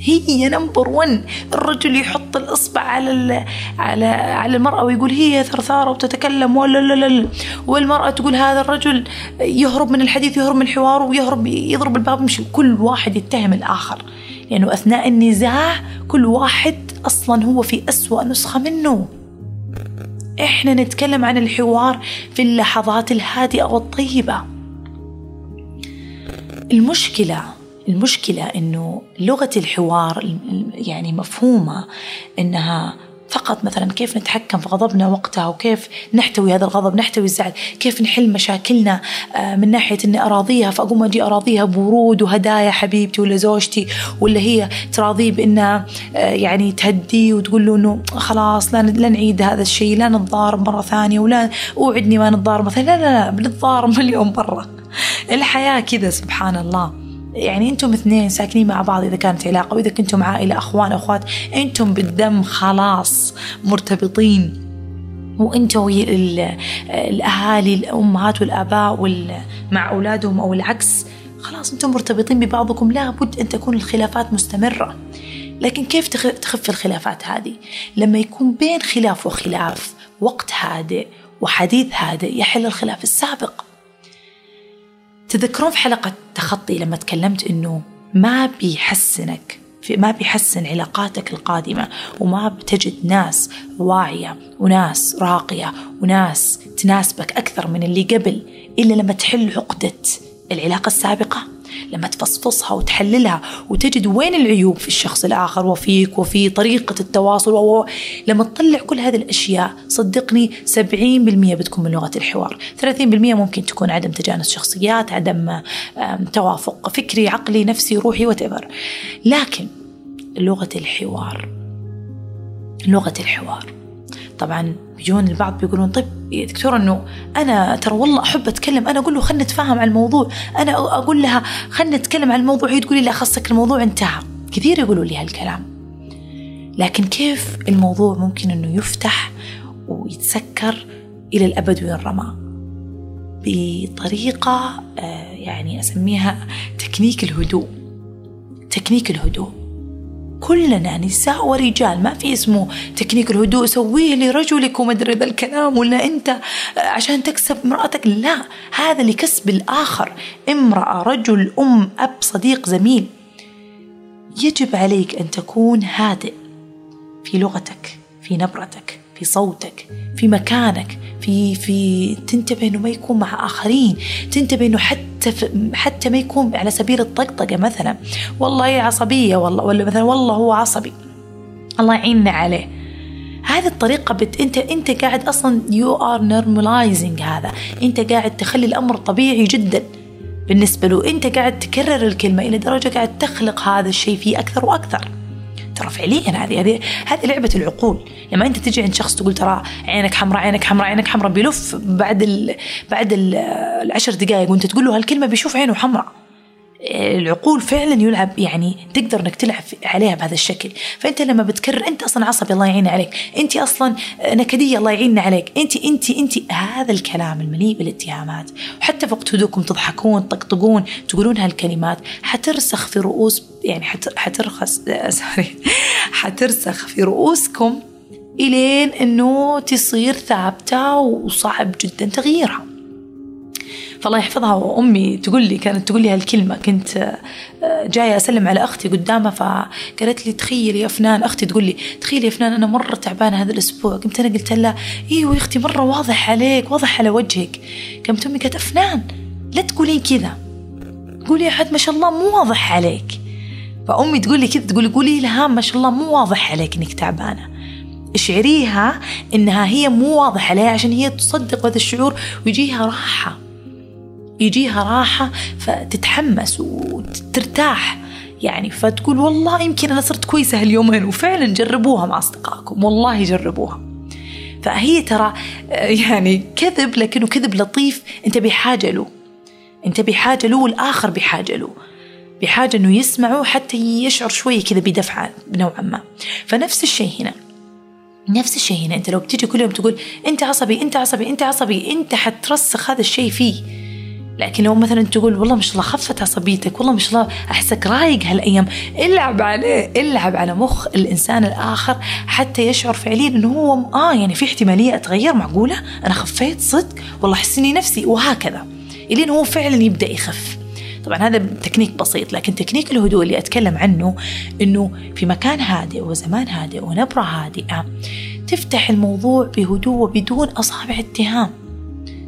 هي نمبر ون. الرجل يحط الإصبع على على على المرأة ويقول هي ثرثارة وتتكلم ولا لا لا، والمرأة تقول هذا الرجل يهرب من الحديث، يهرب من الحوار، ويهرب يضرب الباب ويمشي. كل واحد يتهم الآخر، لأنه أثناء النزاع كل واحد أصلا هو في أسوأ نسخة منه. إحنا نتكلم عن الحوار في اللحظات الهادئة والطيبة. المشكلة المشكلة إنه لغة الحوار يعني مفهومة إنها فقط مثلا كيف نتحكم في غضبنا وقتها، وكيف نحتوي هذا الغضب، نحتوي الزعل، كيف نحل مشاكلنا من ناحية إني أراضيها، فأقوم أجي أراضيها بورود وهدايا حبيبتي ولا زوجتي، ولا هي تراضيه بإنها يعني تهدي وتقول له إنه خلاص لا نعيد هذا الشيء، لا نتضارب مرة ثانية، ولا أوعدني ما نتضارب مثلا. لا لا لا، بنتضارب مليون مرة. الحياة كذا سبحان الله. يعني أنتم اثنين ساكنين مع بعض إذا كانت علاقة، وإذا كنتم عائلة أخوان أخوات، أنتم بالدم خلاص مرتبطين، وأنتم الأهالي الأمهات والآباء مع أولادهم أو العكس، خلاص أنتم مرتبطين ببعضكم، لا بد أن تكون الخلافات مستمرة. لكن كيف تخف الخلافات هذه؟ لما يكون بين خلاف وخلاف وقت هادئ وحديث هادئ يحل الخلاف السابق. تذكرون في حلقة تخطي لما تكلمت إنه ما بيحسنك، ما بيحسن علاقاتك القادمة، وما بتجد ناس واعية وناس راقية وناس تناسبك أكثر من اللي قبل إلا لما تحل عقدة العلاقة السابقة، لما تفصفصها وتحللها وتجد وين العيوب في الشخص الآخر وفيك وفي طريقة التواصل. و لما تطلع كل هذه الأشياء صدقني سبعين بالمئة بتكون من لغة الحوار، ثلاثين بالمئة ممكن تكون عدم تجانس شخصيات، عدم توافق فكري عقلي نفسي روحي وتبر. لكن لغة الحوار، لغة الحوار طبعا بيجون البعض بيقولون طيب يا دكتور انه انا ترى والله احب اتكلم، انا اقول له خلينا نتفاهم على الموضوع، انا اقول لها خلينا نتكلم على الموضوع، هي تقول لي لا خصك الموضوع انتهى. كثير يقولوا لي هالكلام، لكن كيف الموضوع ممكن انه يفتح ويتسكر الى الابد وينرمى؟ بطريقه يعني اسميها تكنيك الهدوء. تكنيك الهدوء كلنا نساء ورجال، ما في اسمه تكنيك الهدوء سويه لرجلك ومدري ذا الكلام، ولا أنت عشان تكسب امرأتك، لا، هذا لكسب الآخر، امرأة، رجل، أم، أب، صديق، زميل. يجب عليك أن تكون هادئ في لغتك، في نبرتك، في صوتك، في مكانك، في في تنتبه إنه ما يكون مع آخرين، تنتبه إنه حتى حتى ما يكون على سبيل الطقطقة مثلا، والله هي عصبية، والله ولا مثلا والله هو عصبي، الله يعيننا عليه. هذه الطريقة بت أنت أنت قاعد أصلا you are normalizing هذا، أنت قاعد تخلي الأمر طبيعي جدا بالنسبة له، أنت قاعد تكرر الكلمة إلى درجة قاعد تخلق هذا الشيء فيه أكثر وأكثر. ترى فعليا هذه هذه هذه لعبة العقول. لما أنت تجي عند شخص تقول ترى عينك حمراء عينك حمراء عينك حمراء، بيلف بعد ال بعد ال العشر دقائق وأنت تقول له هالكلمة بيشوف عينه حمراء. العقول فعلا يلعب، يعني تقدر إنك تلعب عليها بهذا الشكل. فأنت لما بتكرر أنت أصلا عصبي الله يعين عليك، أنت أصلا نكدية الله يعين عليك، أنت أنت أنت هذا الكلام المليء بالاتهامات، وحتى وقت هدوكم تضحكون تطقطقون تقولون هالكلمات حترسخ في رؤوس، يعني حترخص سوري حترسخ في رؤوسكم إلين إنه تصير ثابتة وصعب جدا تغييرها. فالله يحفظها وأمي تقول لي، كانت تقول لي هالكلمة، كنت جاية أسلم على أختي قدامها فقالت لي تخيلي يا أفنان، أختي تقول لي تخيلي يا أفنان أنا مرة تعبانة هذا الأسبوع. قمت أنا قلت لها إيوه يا أختي مرة واضح عليك، واضح على وجهك. قمت أمي قالت أفنان لا تقولين كذا، قولي أحد ما شاء الله مو واضح عليك. فأمي تقول لي كذا، تقول قولي لها ما شاء الله مو واضح عليك إنك تعبانة، اشعريها إنها هي مو واضح عليها عشان هي تصدق هذا الشعور ويجيها راحة. يجيها راحة فتتحمس وترتاح يعني، فتقول والله يمكن أنا صرت كويسة هاليومين. وفعلا جربوها مع أصدقائكم، والله جربوها. فهي ترى يعني كذب، لكنه كذب لطيف. أنت بحاجة له، أنت بحاجة له، والآخر بحاجة له، بحاجة أنه يسمعه حتى يشعر شوي كذا بدفعة نوعا ما. فنفس الشيء هنا، نفس الشيء هنا. أنت لو بتيجي كل يوم تقول أنت عصبي أنت عصبي أنت عصبي، أنت حترسخ هذا الشيء فيه. لكن لو مثلا تقول والله ما شاء الله خفت عصبيتك، والله ما شاء الله أحسك رايق هالأيام، العب عليه، العب على مخ الإنسان الآخر حتى يشعر فعليا أنه هو آه يعني في احتمالية أتغير، معقولة أنا خفيت صدق، والله حسني نفسي، وهكذا إلين هو فعلا يبدأ يخف. طبعا هذا تكنيك بسيط، لكن تكنيك الهدوء اللي أتكلم عنه أنه في مكان هادئ وزمان هادئ ونبرة هادئة تفتح الموضوع بهدوء وبدون أصابع اتهام.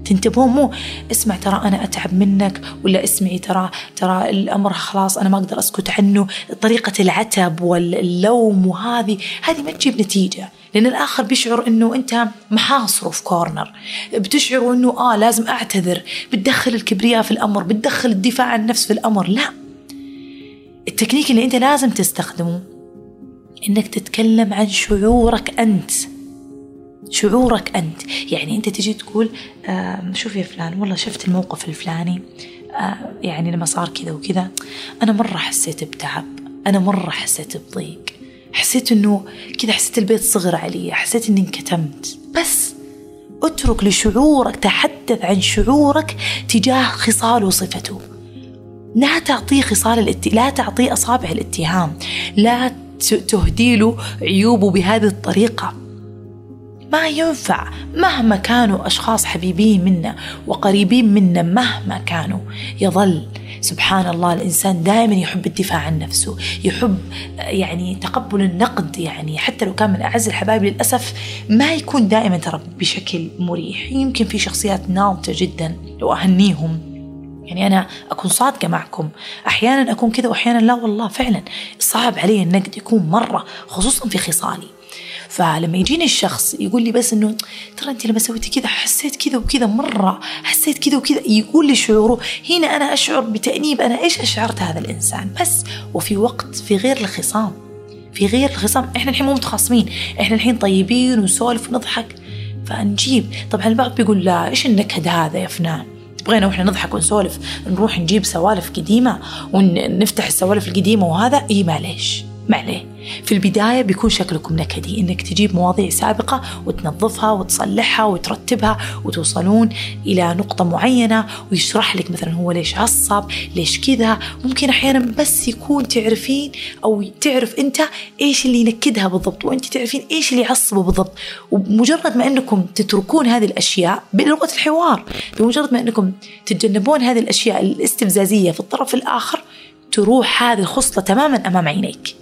تنتبهون، مو اسمع ترى أنا أتعب منك، ولا اسمعي ترى ترى الأمر خلاص أنا ما أقدر أسكت عنه. طريقة العتب واللوم وهذه هذه ما تجيب نتيجة، لأن الآخر بيشعر أنه أنت محاصره في كورنر، بتشعر أنه آه لازم أعتذر، بتدخل الكبرياء في الأمر، بتدخل الدفاع عن النفس في الأمر. لا، التكنيك اللي أنت لازم تستخدمه أنك تتكلم عن شعورك أنت، شعورك أنت. يعني أنت تجي تقول آه شوف يا فلان، والله شفت الموقف الفلاني آه يعني لما صار كذا وكذا، أنا مرة حسيت بتعب، أنا مرة حسيت بضيق، حسيت أنه كذا، حسيت البيت صغر علي، حسيت أني انكتمت. بس اترك لشعورك، تحدث عن شعورك تجاه خصاله وصفته. لا تعطيه خصال الات... لا تعطيه أصابع الاتهام، لا تهديله عيوبه بهذه الطريقة. ما ينفع مهما كانوا أشخاص حبيبين منا وقريبين منا، مهما كانوا يظل سبحان الله الإنسان دائما يحب الدفاع عن نفسه، يحب يعني تقبل النقد. يعني حتى لو كان من أعز الحبايب للأسف ما يكون دائما ترى بشكل مريح. يمكن في شخصيات ناضجة جدا لو أهنيهم، يعني أنا أكون صادقة معكم، أحيانا أكون كذا وأحيانا لا، والله فعلا صعب علي النقد يكون مرة، خصوصا في خصالي. فلما يجيني الشخص يقول لي بس أنه ترى أنت لما سويتي كذا حسيت كذا وكذا، مرة حسيت كذا وكذا، يقول لي شعوره، هنا أنا أشعر بتأنيب. أنا إيش أشعرت هذا الإنسان بس؟ وفي وقت في غير الخصام، في غير الخصام إحنا الحين مو متخاصمين، إحنا الحين طيبين ونسولف ونضحك فنجيب. طبعا البعض بيقول لا، إيش النكد هذا يا فنان، تبغينا وإحنا نضحك ونسولف نروح نجيب سوالف قديمة ونفتح السوالف القديمة وهذا؟ إيه معليش معليه، في البداية بيكون شكلكم نكدي، إنك تجيب مواضيع سابقة وتنظفها وتصلحها وترتبها وتوصلون إلى نقطة معينة، ويشرح لك مثلا هو ليش عصب، ليش كذا. ممكن أحيانا بس يكون تعرفين أو تعرف أنت إيش اللي ينكدها بالضبط، وأنت تعرفين إيش اللي يعصبه بالضبط. ومجرد ما أنكم تتركون هذه الأشياء بلغة الحوار، بمجرد ما أنكم تتجنبون هذه الأشياء الاستفزازية في الطرف الآخر، تروح هذه الخصلة تماما أمام عينيك.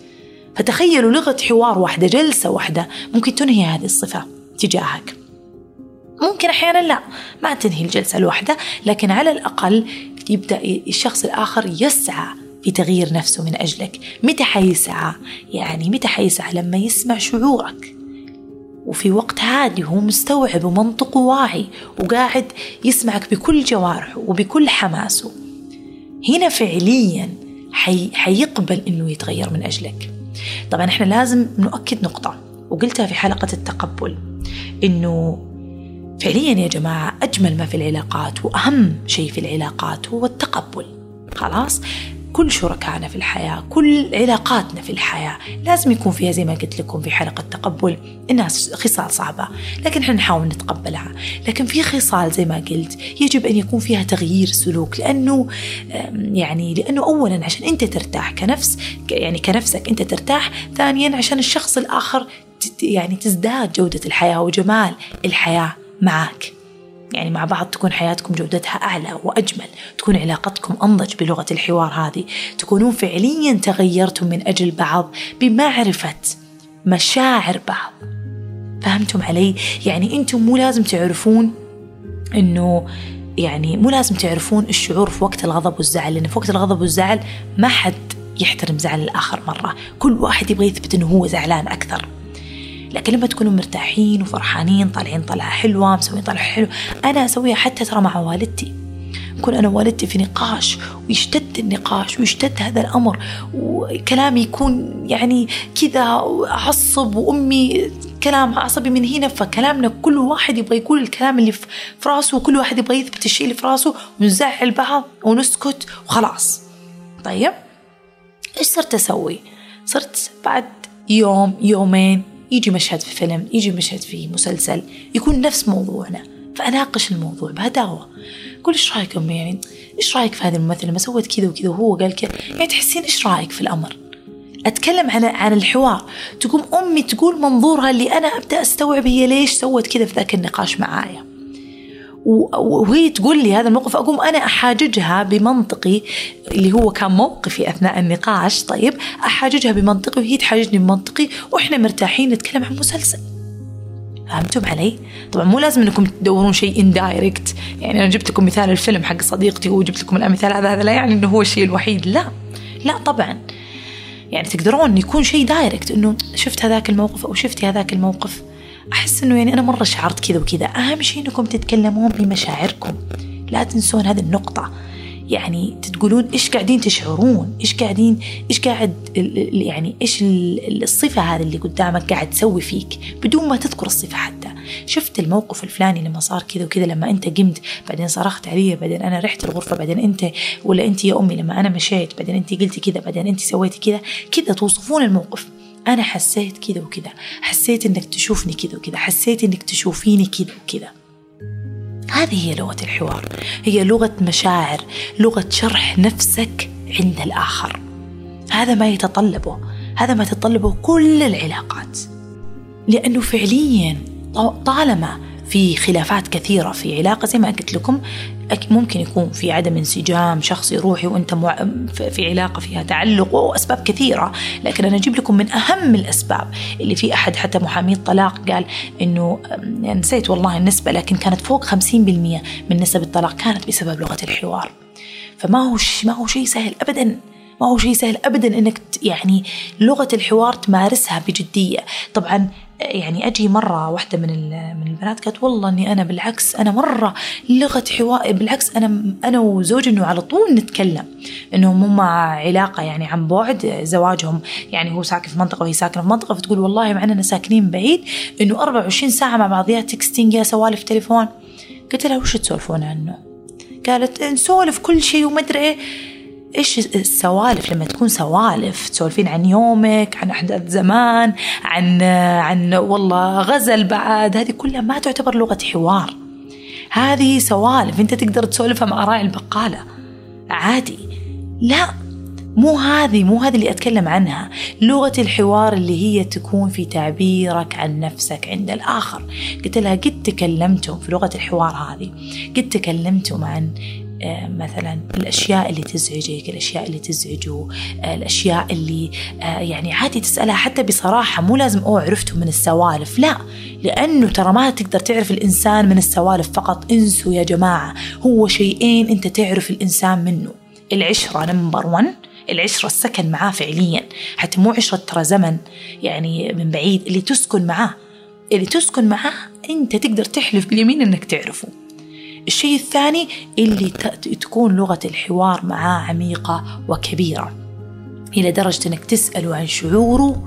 فتخيلوا لغة حوار واحدة، جلسة واحدة، ممكن تنهي هذه الصفة تجاهك. ممكن أحيانا لا، ما تنهي الجلسة الواحدة، لكن على الأقل يبدأ الشخص الآخر يسعى في تغيير نفسه من أجلك. متى حيسعى؟ يعني متى حيسعى؟ لما يسمع شعورك، وفي وقت هادي هو مستوعب ومنطقه واعي وقاعد يسمعك بكل جوارحه وبكل حماسه، هنا فعليا حي... حيقبل أنه يتغير من أجلك. طبعا احنا لازم نؤكد نقطة وقلتها في حلقة التقبل، انه فعليا يا جماعة اجمل ما في العلاقات واهم شيء في العلاقات هو التقبل. خلاص، كل شركائنا في الحياة، كل علاقاتنا في الحياة لازم يكون فيها زي ما قلت لكم في حلقة التقبل انها خصال صعبة، لكن احنا نحاول نتقبلها. لكن في خصال زي ما قلت يجب ان يكون فيها تغيير سلوك، لانه يعني لانه اولا عشان انت ترتاح كنفس، يعني كنفسك انت ترتاح، ثانيا عشان الشخص الاخر يعني تزداد جودة الحياة وجمال الحياة معك. يعني مع بعض تكون حياتكم جودتها أعلى وأجمل، تكون علاقتكم أنضج بلغة الحوار هذه، تكونون فعليا تغيرتم من أجل بعض بمعرفة مشاعر بعض. فهمتم علي؟ يعني أنتم مو لازم تعرفون أنه يعني مو لازم تعرفون الشعور في وقت الغضب والزعل، لأن في وقت الغضب والزعل ما حد يحترم زعل الآخر مرة، كل واحد يبغى يثبت أنه هو زعلان أكثر. لكن لما تكونوا مرتاحين وفرحانين، طالعين طلعة حلوة، مسوين طلعة حلوة، أنا أسويها حتى ترى مع والدتي، أكون أنا ووالدتي في نقاش ويشتد النقاش ويشتد هذا الأمر وكلامي يكون يعني كذا أعصب، وأمي كلام عصبي من هنا، فكلامنا كل واحد يبغى يقول الكلام اللي في راسه وكل واحد يبغى يثبت الشيء اللي في راسه ونزعل بعض ونسكت وخلاص. طيب إيش صرت أسوي؟ صرت بعد يوم يومين يجي مشهد في فيلم، يجي مشهد في مسلسل يكون نفس موضوعنا، فأناقش الموضوع بهداوة. أقول إيش رأيك أمي، يعني إيش رأيك في هذه الممثلة ما سوت كذا وكذا وهو قال كذا، يعني تحسين إيش رأيك في الأمر؟ أتكلم عن عن الحوار. تقوم أمي تقول منظورها اللي أنا أبدأ أستوعب هي ليش سوت كذا في ذاك النقاش معايا، وهي تقول لي هذا الموقف، أقوم أنا أحاججها بمنطقي اللي هو كان موقفي أثناء النقاش. طيب أحاججها بمنطقي وهي تحاججني بمنطقي، وإحنا مرتاحين نتكلم عن مسلسل. فهمتم علي؟ طبعا مو لازم أنكم تدورون شيء اندايركت، يعني أنا جبت لكم مثال الفيلم حق صديقتي وجبت لكم الأمثال هذا، هذا لا يعني أنه هو الشيء الوحيد، لا لا طبعا، يعني تقدرون يكون شيء دايركت أنه شفت هذاك الموقف أو شفتي هذاك الموقف، أحس أنه يعني أنا مرة شعرت كذا وكذا. أهم شيء أنكم تتكلمون بمشاعركم، لا تنسون هذه النقطة، يعني تقولون إيش قاعدين تشعرون، إيش قاعدين إيش قاعد يعني إيش الصفة هذه اللي قدامك قاعد تسوي فيك، بدون ما تذكر الصفة حتى. شفت الموقف الفلاني لما صار كذا وكذا، لما أنت قمت بعدين صرخت علي، بعدين أنا رحت الغرفة، بعدين أنت ولا أنت يا أمي لما أنا مشيت، بعدين أنت قلتي كذا، بعدين أنت سويتي كذا كذا. توصفون الموقف، أنا حسيت كذا وكذا، حسيت إنك تشوفني كذا وكذا، حسيت إنك تشوفيني كذا وكذا. هذه هي لغة الحوار، هي لغة مشاعر، لغة شرح نفسك عند الآخر. هذا ما يتطلبه، هذا ما يتطلبه كل العلاقات، لأنه فعليا طالما في خلافات كثيرة في علاقة، زي ما قلت لكم ممكن يكون في عدم انسجام شخصي روحي وانت في علاقة فيها تعلق وأسباب كثيرة، لكن أنا أجيب لكم من أهم الأسباب اللي في أحد حتى محامي الطلاق قال إنه نسيت والله النسبة، لكن كانت فوق خمسين بالمئة من نسب الطلاق كانت بسبب لغة الحوار. فما هو ما هو شيء سهل أبداً، ما هو شيء سهل أبداً إنك يعني لغة الحوار تمارسها بجدية. طبعاً يعني أجي مرة واحدة من من البنات قالت والله إني أنا بالعكس، أنا مرة لغة حوار بالعكس، أنا أنا وزوجي إنه على طول نتكلم، إنهم هم علاقة يعني عن بعد، زواجهم يعني هو ساكن في منطقة وهي ساكنة في منطقة، فتقول والله معنا ساكنين بعيد، إنه أربعة وعشرين ساعة مع بعضيها تكستينج يا سوالف تليفون. قلت لها وش تسولفون عنه؟ قالت نسولف كل شيء وما أدري إيه. إيش السوالف؟ لما تكون سوالف تسولفين عن يومك، عن أحداث زمان، عن عن والله غزل بعد، هذه كلها ما تعتبر لغة حوار، هذه سوالف أنت تقدر تسولفها مع راعي البقالة عادي. لا، مو هذه مو هذه اللي أتكلم عنها. لغة الحوار اللي هي تكون في تعبيرك عن نفسك عند الآخر. قلت لها قد تكلمتم في لغة الحوار هذه، قد تكلمتم عن مثلا الأشياء اللي تزعجك، الأشياء اللي تزعجه، الأشياء اللي يعني عادي تسألها حتى بصراحة، مو لازم أو عرفته من السوالف، لا، لأنه ترى ما تقدر تعرف الإنسان من السوالف فقط. انسوا يا جماعة، هو شيئين أنت تعرف الإنسان منه، العشرة نمبر ون، العشرة السكن معاه فعليا، حتى مو عشرة ترى زمن يعني من بعيد، اللي تسكن معاه، اللي تسكن معاه أنت تقدر تحلف باليمين أنك تعرفه. الشيء الثاني اللي تكون لغة الحوار معاه عميقة وكبيرة إلى درجة أنك تسأله عن شعوره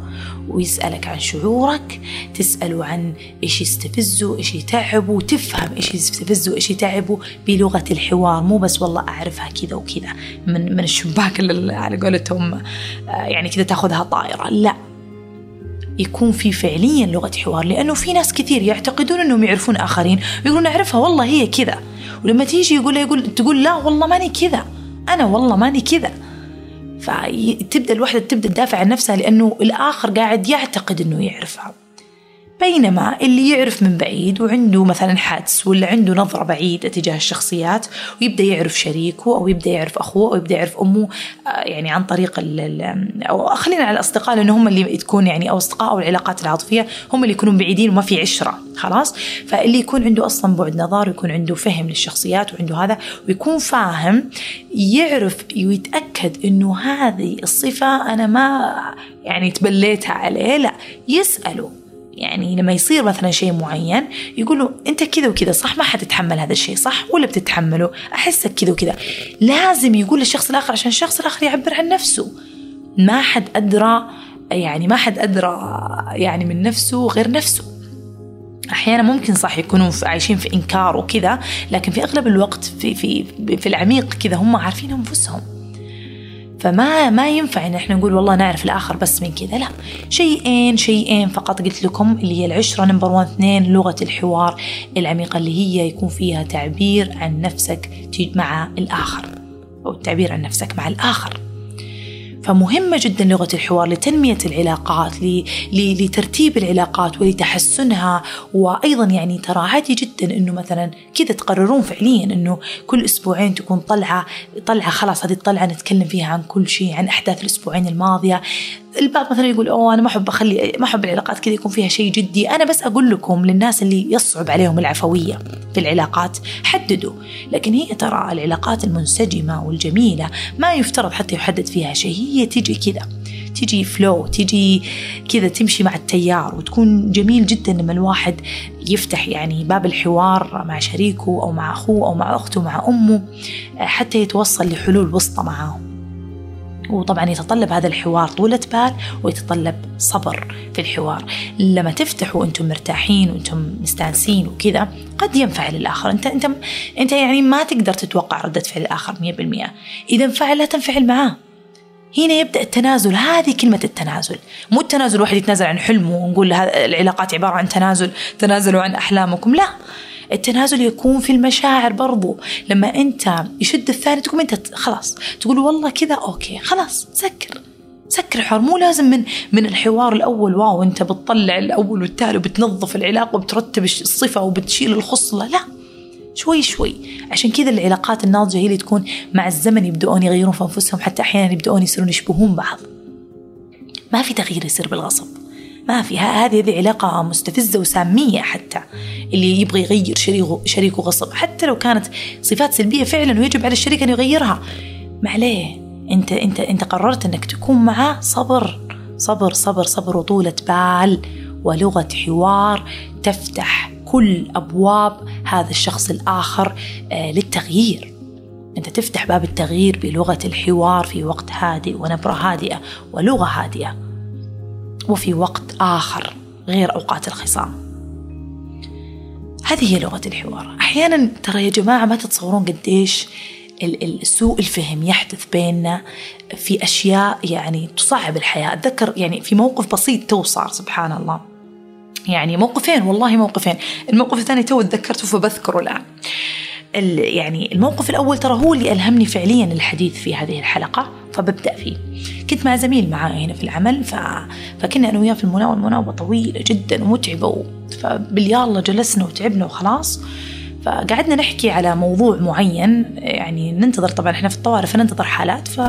ويسألك عن شعورك، تسأله عن إيش يستفزه، إيش يتعبه، تفهم إيش يستفزه إيش يتعبه بلغة الحوار، مو بس والله أعرفها كذا وكذا من من الشباك على قولتهم، يعني كذا تأخذها طائرة. لا، يكون في فعليا لغة حوار، لأنه في ناس كثير يعتقدون أنهم يعرفون آخرين ويقولون أعرفها والله هي كذا، ولما تيجي يقول يقول تقول لا والله ماني كذا، أنا والله ماني كذا، فتبدأ الوحدة تبدأ تدافع عن نفسها لأنه الآخر قاعد يعتقد أنه يعرفها. بينما اللي يعرف من بعيد وعنده مثلا حدس ولا عنده نظرة بعيدة تجاه الشخصيات، ويبدأ يعرف شريكه أو يبدأ يعرف أخوه أو يبدأ يعرف أمه، يعني عن طريق أو خلينا على الأصدقاء، لأن هم اللي تكون يعني أو أصدقاء أو العلاقات العاطفية هم اللي يكونون بعيدين وما في عشرة خلاص. فاللي يكون عنده أصلا بعد نظر ويكون عنده فهم للشخصيات وعنده هذا ويكون فاهم، يعرف ويتأكد إنه هذه الصفة أنا ما يعني تبليتها عليه، لا، يسأله يعني لما يصير مثلا شيء معين يقول له انت كذا وكذا صح، ما حتتحمل هذا الشيء صح ولا بتتحمله، احسك كذا وكذا. لازم يقول للشخص الاخر عشان الشخص الاخر يعبر عن نفسه. ما حد ادرى يعني ما حد ادرى يعني من نفسه غير نفسه. أحيانا ممكن صح يكونوا عايشين في إنكار وكذا، لكن في أغلب الوقت في في في العميق كذا هم عارفين أنفسهم. فما ما ينفع إن إحنا نقول والله نعرف الآخر بس من كذا، لا، شيئين شيئين فقط قلت لكم، اللي هي العشرة نمبر وان، اثنين لغة الحوار العميقة اللي هي يكون فيها تعبير عن نفسك مع الآخر أو التعبير عن نفسك مع الآخر. فمهمة جدا لغة الحوار لتنمية العلاقات، لترتيب العلاقات ولتحسنها. وأيضا يعني ترى عادي جدا أنه مثلا كذا تقررون فعليا أنه كل أسبوعين تكون طلعة طلعة خلاص هذه الطلعة نتكلم فيها عن كل شيء، عن أحداث الأسبوعين الماضية. البعض مثلا يقول أوه أنا ما أحب أخلي ما أحب العلاقات كذا يكون فيها شيء جدي. أنا بس أقول لكم للناس اللي يصعب عليهم العفوية في العلاقات حددوا، لكن هي ترى العلاقات المنسجمة والجميلة ما يفترض حتى يحدد فيها شيء، هي تيجي كذا، تيجي فلو، تيجي كذا تمشي مع التيار. وتكون جميل جدا لما الواحد يفتح يعني باب الحوار مع شريكه أو مع أخوه أو مع أخته مع أمه حتى يتوصل لحلول وسطى معاهم. وطبعا يتطلب هذا الحوار طولة بال ويتطلب صبر في الحوار. لما تفتحوا انتم مرتاحين وانتم مستانسين وكذا قد ينفعل الآخر. انت انت انت يعني ما تقدر تتوقع ردة فعل الآخر مية بالمية. اذا انفعل لا تنفعل معاه. هنا يبدأ التنازل. هذه كلمة التنازل، مو التنازل واحد يتنازل عن حلمه ونقول العلاقات عبارة عن تنازل، تنازلوا عن أحلامكم، لا. التنازل يكون في المشاعر برضو. لما أنت يشد الثاني تقوم أنت خلاص تقول والله كذا أوكي خلاص سكر سكر الحوار. مو لازم من من الحوار الأول واو أنت بتطلع الأول والتالي وبتنظف العلاقة وبترتب الصفة وبتشيل الخصلة، لا، شوي شوي. عشان كذا العلاقات الناضجة هي اللي تكون مع الزمن يبدؤون يغيرون في أنفسهم، حتى أحيانا يبدؤون يصيرون يشبهون بعض. ما في تغيير يصير بالغصب، ما في. هذه هذه علاقة مستفزة وسامية، حتى اللي يبغى يغير شريكه شريكه غصب حتى لو كانت صفات سلبية فعلا ويجب على الشريك أن يغيرها، معليه. أنت أنت أنت قررت أنك تكون معه. صبر صبر صبر صبر وطولة بال ولغة حوار تفتح كل أبواب هذا الشخص الآخر للتغيير. أنت تفتح باب التغيير بلغة الحوار في وقت هادئ ونبرة هادئة ولغة هادئة وفي وقت آخر غير أوقات الخصام. هذه هي لغة الحوار. أحيانا ترى يا جماعة ما تتصورون قديش السوء الفهم يحدث بيننا في أشياء يعني تصعب الحياة. أتذكر يعني في موقف بسيط تو صار، سبحان الله، يعني موقفين والله موقفين. الموقف الثاني تو تذكرته فبذكره الآن. يعني الموقف الأول ترى هو اللي ألهمني فعليا الحديث في هذه الحلقة فببدأ فيه. كنت مع زميل معاي هنا في العمل ف... فكنا أنا وياه في المناوبة، المناوبة طويلة جدا ومتعبة، فباليالله جلسنا وتعبنا وخلاص. فقعدنا نحكي على موضوع معين، يعني ننتظر، طبعا احنا في الطوارئ فننتظر حالات، ف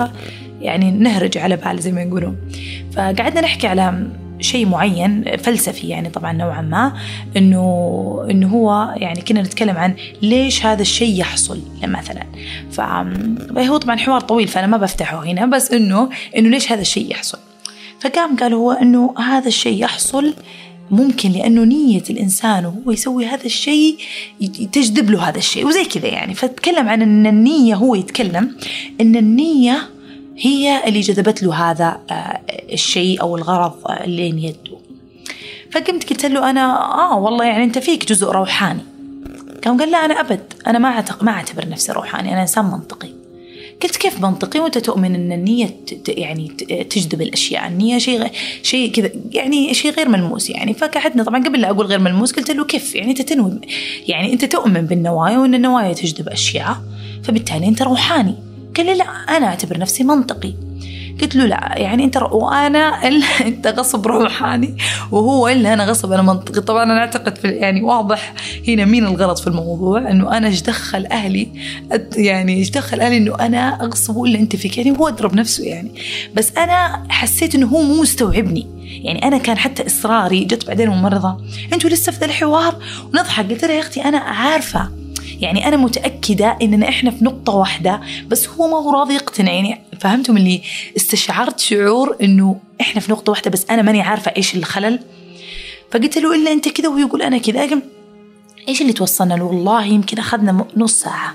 يعني نهرج على بال زي ما يقولون. فقعدنا نحكي على شيء معين فلسفي يعني طبعا نوعا ما، انه انه هو يعني كنا نتكلم عن ليش هذا الشيء يحصل مثلا. فهو طبعا حوار طويل فانا ما بفتحه هنا، بس انه انه ليش هذا الشيء يحصل. فقام قال هو انه هذا الشيء يحصل ممكن لانه نيه الانسان وهو يسوي هذا الشيء تجذب له هذا الشيء وزي كذا يعني. فتكلم عن ان النيه، هو يتكلم ان النيه هي اللي جذبت له هذا الشيء أو الغرض اللي يده. فقمت قلت له أنا آه والله يعني أنت فيك جزء روحاني. قام قال لا أنا أبد، أنا ما ما أعتبر نفسي روحاني، أنا إنسان منطقي. قلت كيف منطقي وأنت تؤمن أن النية يعني تجذب الأشياء؟ النية شيء شيء كذا يعني شيء غير ملموس يعني. فقعدنا طبعا قبل لا أقول غير ملموس قلت له كيف يعني أنت تنوي يعني أنت تؤمن بالنوايا وأن النوايا تجذب أشياء فبالتالي أنت روحاني. قال لي لا أنا أعتبر نفسي منطقي. قلت له لا يعني أنت وأنا إلا أنت غصب روحاني وهو إلا أنا غصب أنا منطقي. طبعا أنا أعتقد في يعني واضح هنا مين الغلط في الموضوع، أنه أنا أشدخل أهلي يعني أشدخل أهلي أنه أنا أغصب ولا أنت فيك يعني، وهو أضرب نفسه يعني. بس أنا حسيت أنه هو مو مستوعبني يعني. أنا كان حتى إصراري، جت بعدين ممرضة أنتوا لسه في ذا الحوار ونضحك. قلت لها يا أختي أنا عارفة يعني أنا متأكدة إننا إحنا في نقطة واحدة، بس هو ما هو راضي يقتنع يعني. فهمتم اللي استشعرت شعور إنه إحنا في نقطة واحدة بس أنا ماني عارفة إيش الخلل. فقلت له إلا أنت كذا ويقول أنا كذا. أجم إيش اللي توصلنا له؟ والله يمكن أخذنا نص ساعة،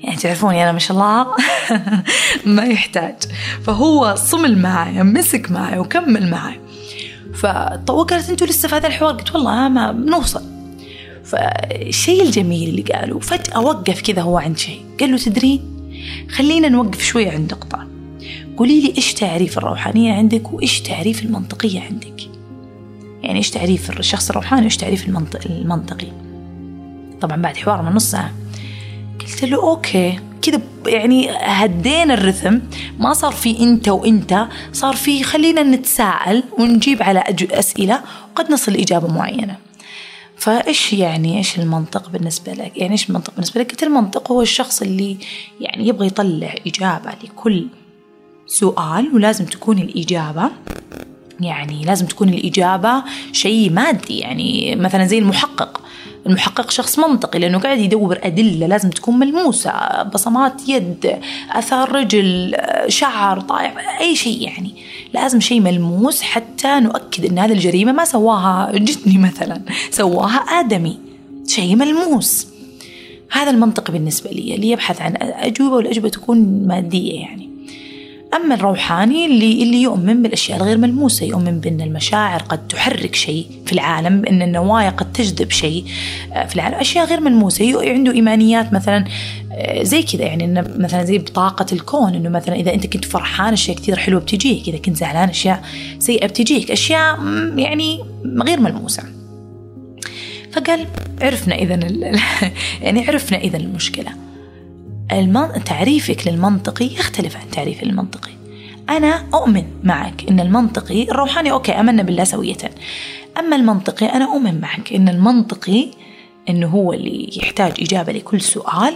يعني تعرفوني أنا ما شاء الله ما يحتاج. فهو صمل معي، مسك معي وكمل معي. فقالت أنتوا لسه في هذا الحوار؟ قلت والله ما بنوصل. فالشيء الجميل اللي قاله فجأة وقف كذا هو عند شيء، قال له تدري خلينا نوقف شوية عند نقطة، قولي لي إيش تعريف الروحانية عندك وإيش تعريف المنطقية عندك؟ يعني إيش تعريف الشخص الروحاني وإيش تعريف المنطق المنطقي طبعا بعد حوار من نص ساعة. قلت له أوكي كده، يعني هدينا الرثم، ما صار في أنت وأنت، صار في خلينا نتساءل ونجيب على أسئلة وقد نصل إجابة معينة. فإيش يعني إيش المنطق بالنسبة لك؟ يعني إيش المنطق بالنسبة لك؟ قلت المنطق هو الشخص اللي يعني يبغى يطلع إجابة لكل سؤال، ولازم تكون الإجابة يعني لازم تكون الإجابة شيء مادي، يعني مثلا زي المحقق. المحقق شخص منطقي لأنه قاعد يدور أدلة لازم تكون ملموسة، بصمات يد، أثار رجل، شعر طايح، أي شيء يعني لازم شيء ملموس حتى نؤكد أن هذه الجريمة ما سواها جتني مثلا، سواها آدمي، شيء ملموس. هذا المنطق بالنسبة لي اللي يبحث عن أجوبة، والأجوبة تكون مادية يعني. أما الروحاني اللي, اللي يؤمن بالأشياء الغير ملموسة، يؤمن بأن المشاعر قد تحرك شيء في العالم، بأن النوايا قد تجذب شيء في العالم، أشياء غير ملموسة. عنده إيمانيات مثلا زي كذا، يعني إنه مثلا زي بطاقة الكون، إنه مثلا إذا أنت كنت فرحان أشياء كثير حلوة بتجيك، إذا كنت زعلان أشياء سيئة بتجيك، أشياء يعني غير ملموسة. فقال عرفنا إذن ال... يعني عرفنا إذن المشكلة، تعريفك للمنطقي يختلف عن تعريف المنطقي. أنا أؤمن معك إن المنطقي الروحاني أوكي أمنا بالله سوية، أما المنطقي أنا أؤمن معك إن المنطقي إنه هو اللي يحتاج إجابة لكل سؤال،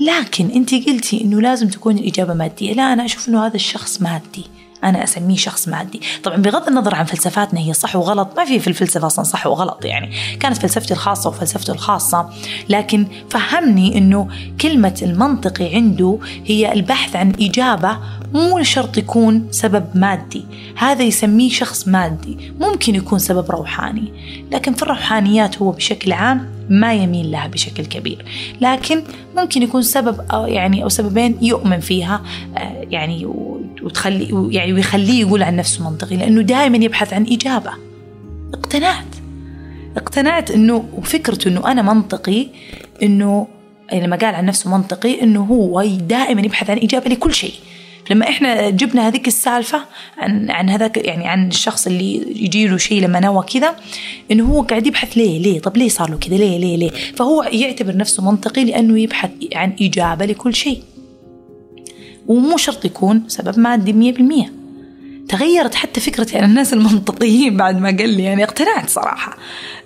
لكن أنت قلتي إنه لازم تكون الإجابة مادية. لا، أنا أشوف إنه هذا الشخص مادي، أنا أسميه شخص مادي. طبعا بغض النظر عن فلسفاتنا هي صح وغلط، ما في في الفلسفة أصلا صح وغلط، يعني كانت فلسفتي الخاصة وفلسفته الخاصة، لكن فهمني أنه كلمة المنطقي عنده هي البحث عن إجابة، مو شرط يكون سبب مادي. هذا يسميه شخص مادي، ممكن يكون سبب روحاني، لكن في الروحانيات هو بشكل عام ما يميل لها بشكل كبير، لكن ممكن يكون سبب أو يعني أو سببين يؤمن فيها يعني وتخلي يعني ويخليه يقول عن نفسه منطقي، لأنه دائما يبحث عن إجابة. اقتنعت اقتنعت إنه فكرته إنه أنا منطقي، إنه لما قال عن نفسه منطقي إنه هو دائما يبحث عن إجابة لكل شيء. لما إحنا جبنا هذيك السالفة عن عن هذاك يعني عن الشخص اللي يجيله شيء لما نوى كذا، إنه هو قاعد يبحث ليه ليه طب ليه صار له كذا ليه ليه ليه فهو يعتبر نفسه منطقي لأنه يبحث عن إجابة لكل شيء، ومو شرط يكون سبب مادي مية بالمية. تغيرت حتى فكرتي عن الناس المنطقيين بعد ما قال لي، يعني اقتنعت صراحة.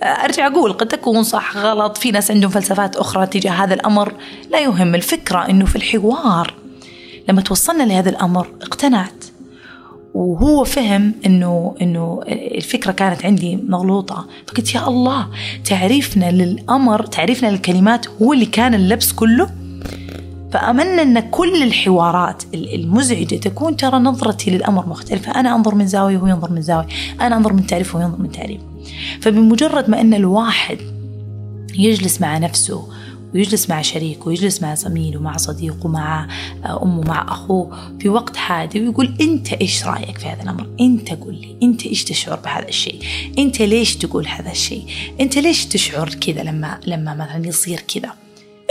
أرجع أقول قد تكون صح غلط، في ناس عندهم فلسفات أخرى تجاه هذا الأمر، لا يهم. الفكرة إنه في الحوار لما توصلنا لهذا الأمر اقتنعت، وهو فهم إنه إنه الفكرة كانت عندي مغلوطة. فقلت يا الله، تعريفنا للأمر، تعريفنا للكلمات هو اللي كان اللبس كله. فأمنا أن كل الحوارات المزعجة تكون ترى نظرتي للأمر مختلفة، أنا أنظر من زاوية وهو ينظر من زاوية، أنا أنظر من تعريف وهو ينظر من تعريف. فبمجرد ما أن الواحد يجلس مع نفسه ويجلس مع شريك ويجلس مع زميل ومع صديق ومع أمه ومع أخوه في وقت هادي، ويقول أنت إيش رأيك في هذا الأمر؟ أنت قل لي، أنت إيش تشعر بهذا الشيء؟ أنت ليش تقول هذا الشيء؟ أنت ليش تشعر كذا لما لما مثلا يصير كذا؟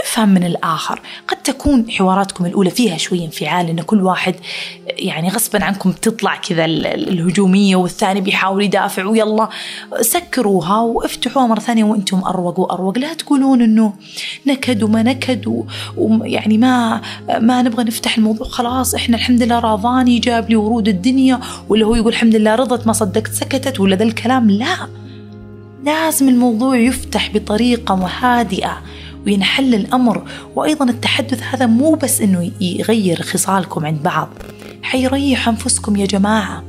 افهم من الآخر. قد تكون حواراتكم الأولى فيها شوية انفعال، إن كل واحد يعني غصبا عنكم تطلع كذا الهجومية، والثاني بيحاول يدافع، ويلا سكروها وافتحوها مرة ثانية وأنتم أروق وأروق. لا تقولون إنه نكد وما نكد ويعني ما ما نبغى نفتح الموضوع، خلاص إحنا الحمد لله راضاني جاب لي ورود الدنيا، ولا هو يقول الحمد لله رضت ما صدقت سكتت، ولا ذا الكلام. لا، لازم الموضوع يفتح بطريقة هادئة وينحل الأمر. وأيضا التحدث هذا مو بس أنه يغير خصالكم عند بعض، حيريح أنفسكم يا جماعة.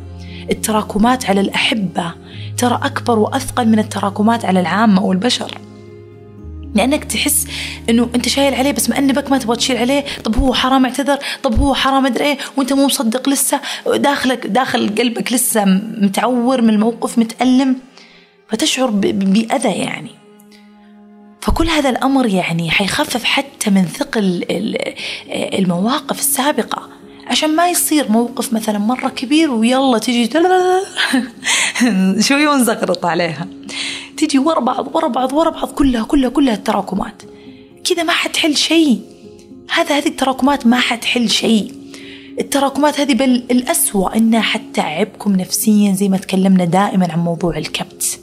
التراكمات على الأحبة ترى أكبر وأثقل من التراكمات على العامة والبشر، لأنك تحس أنه أنت شايل عليه بس مأنبك ما تبغى تشيل عليه. طب هو حرام اعتذر، طب هو حرام أدري إيه، وأنت مو مصدق لسه، داخلك داخل قلبك لسه متعور من الموقف، متألم. فتشعر بأذى يعني. فكل هذا الأمر يعني حيخفف حتى من ثقل المواقف السابقة، عشان ما يصير موقف مثلا مرة كبير ويلا تجي شوي ونزغرط عليها، تجي ورا بعض ورا بعض ورا بعض كلها كلها كلها التراكمات كذا، ما حتحل شيء. هذا هذه التراكمات ما حتحل شيء. التراكمات هذه بل الأسوأ إنها حتتعبكم نفسيا، زي ما تكلمنا دائما عن موضوع الكبت.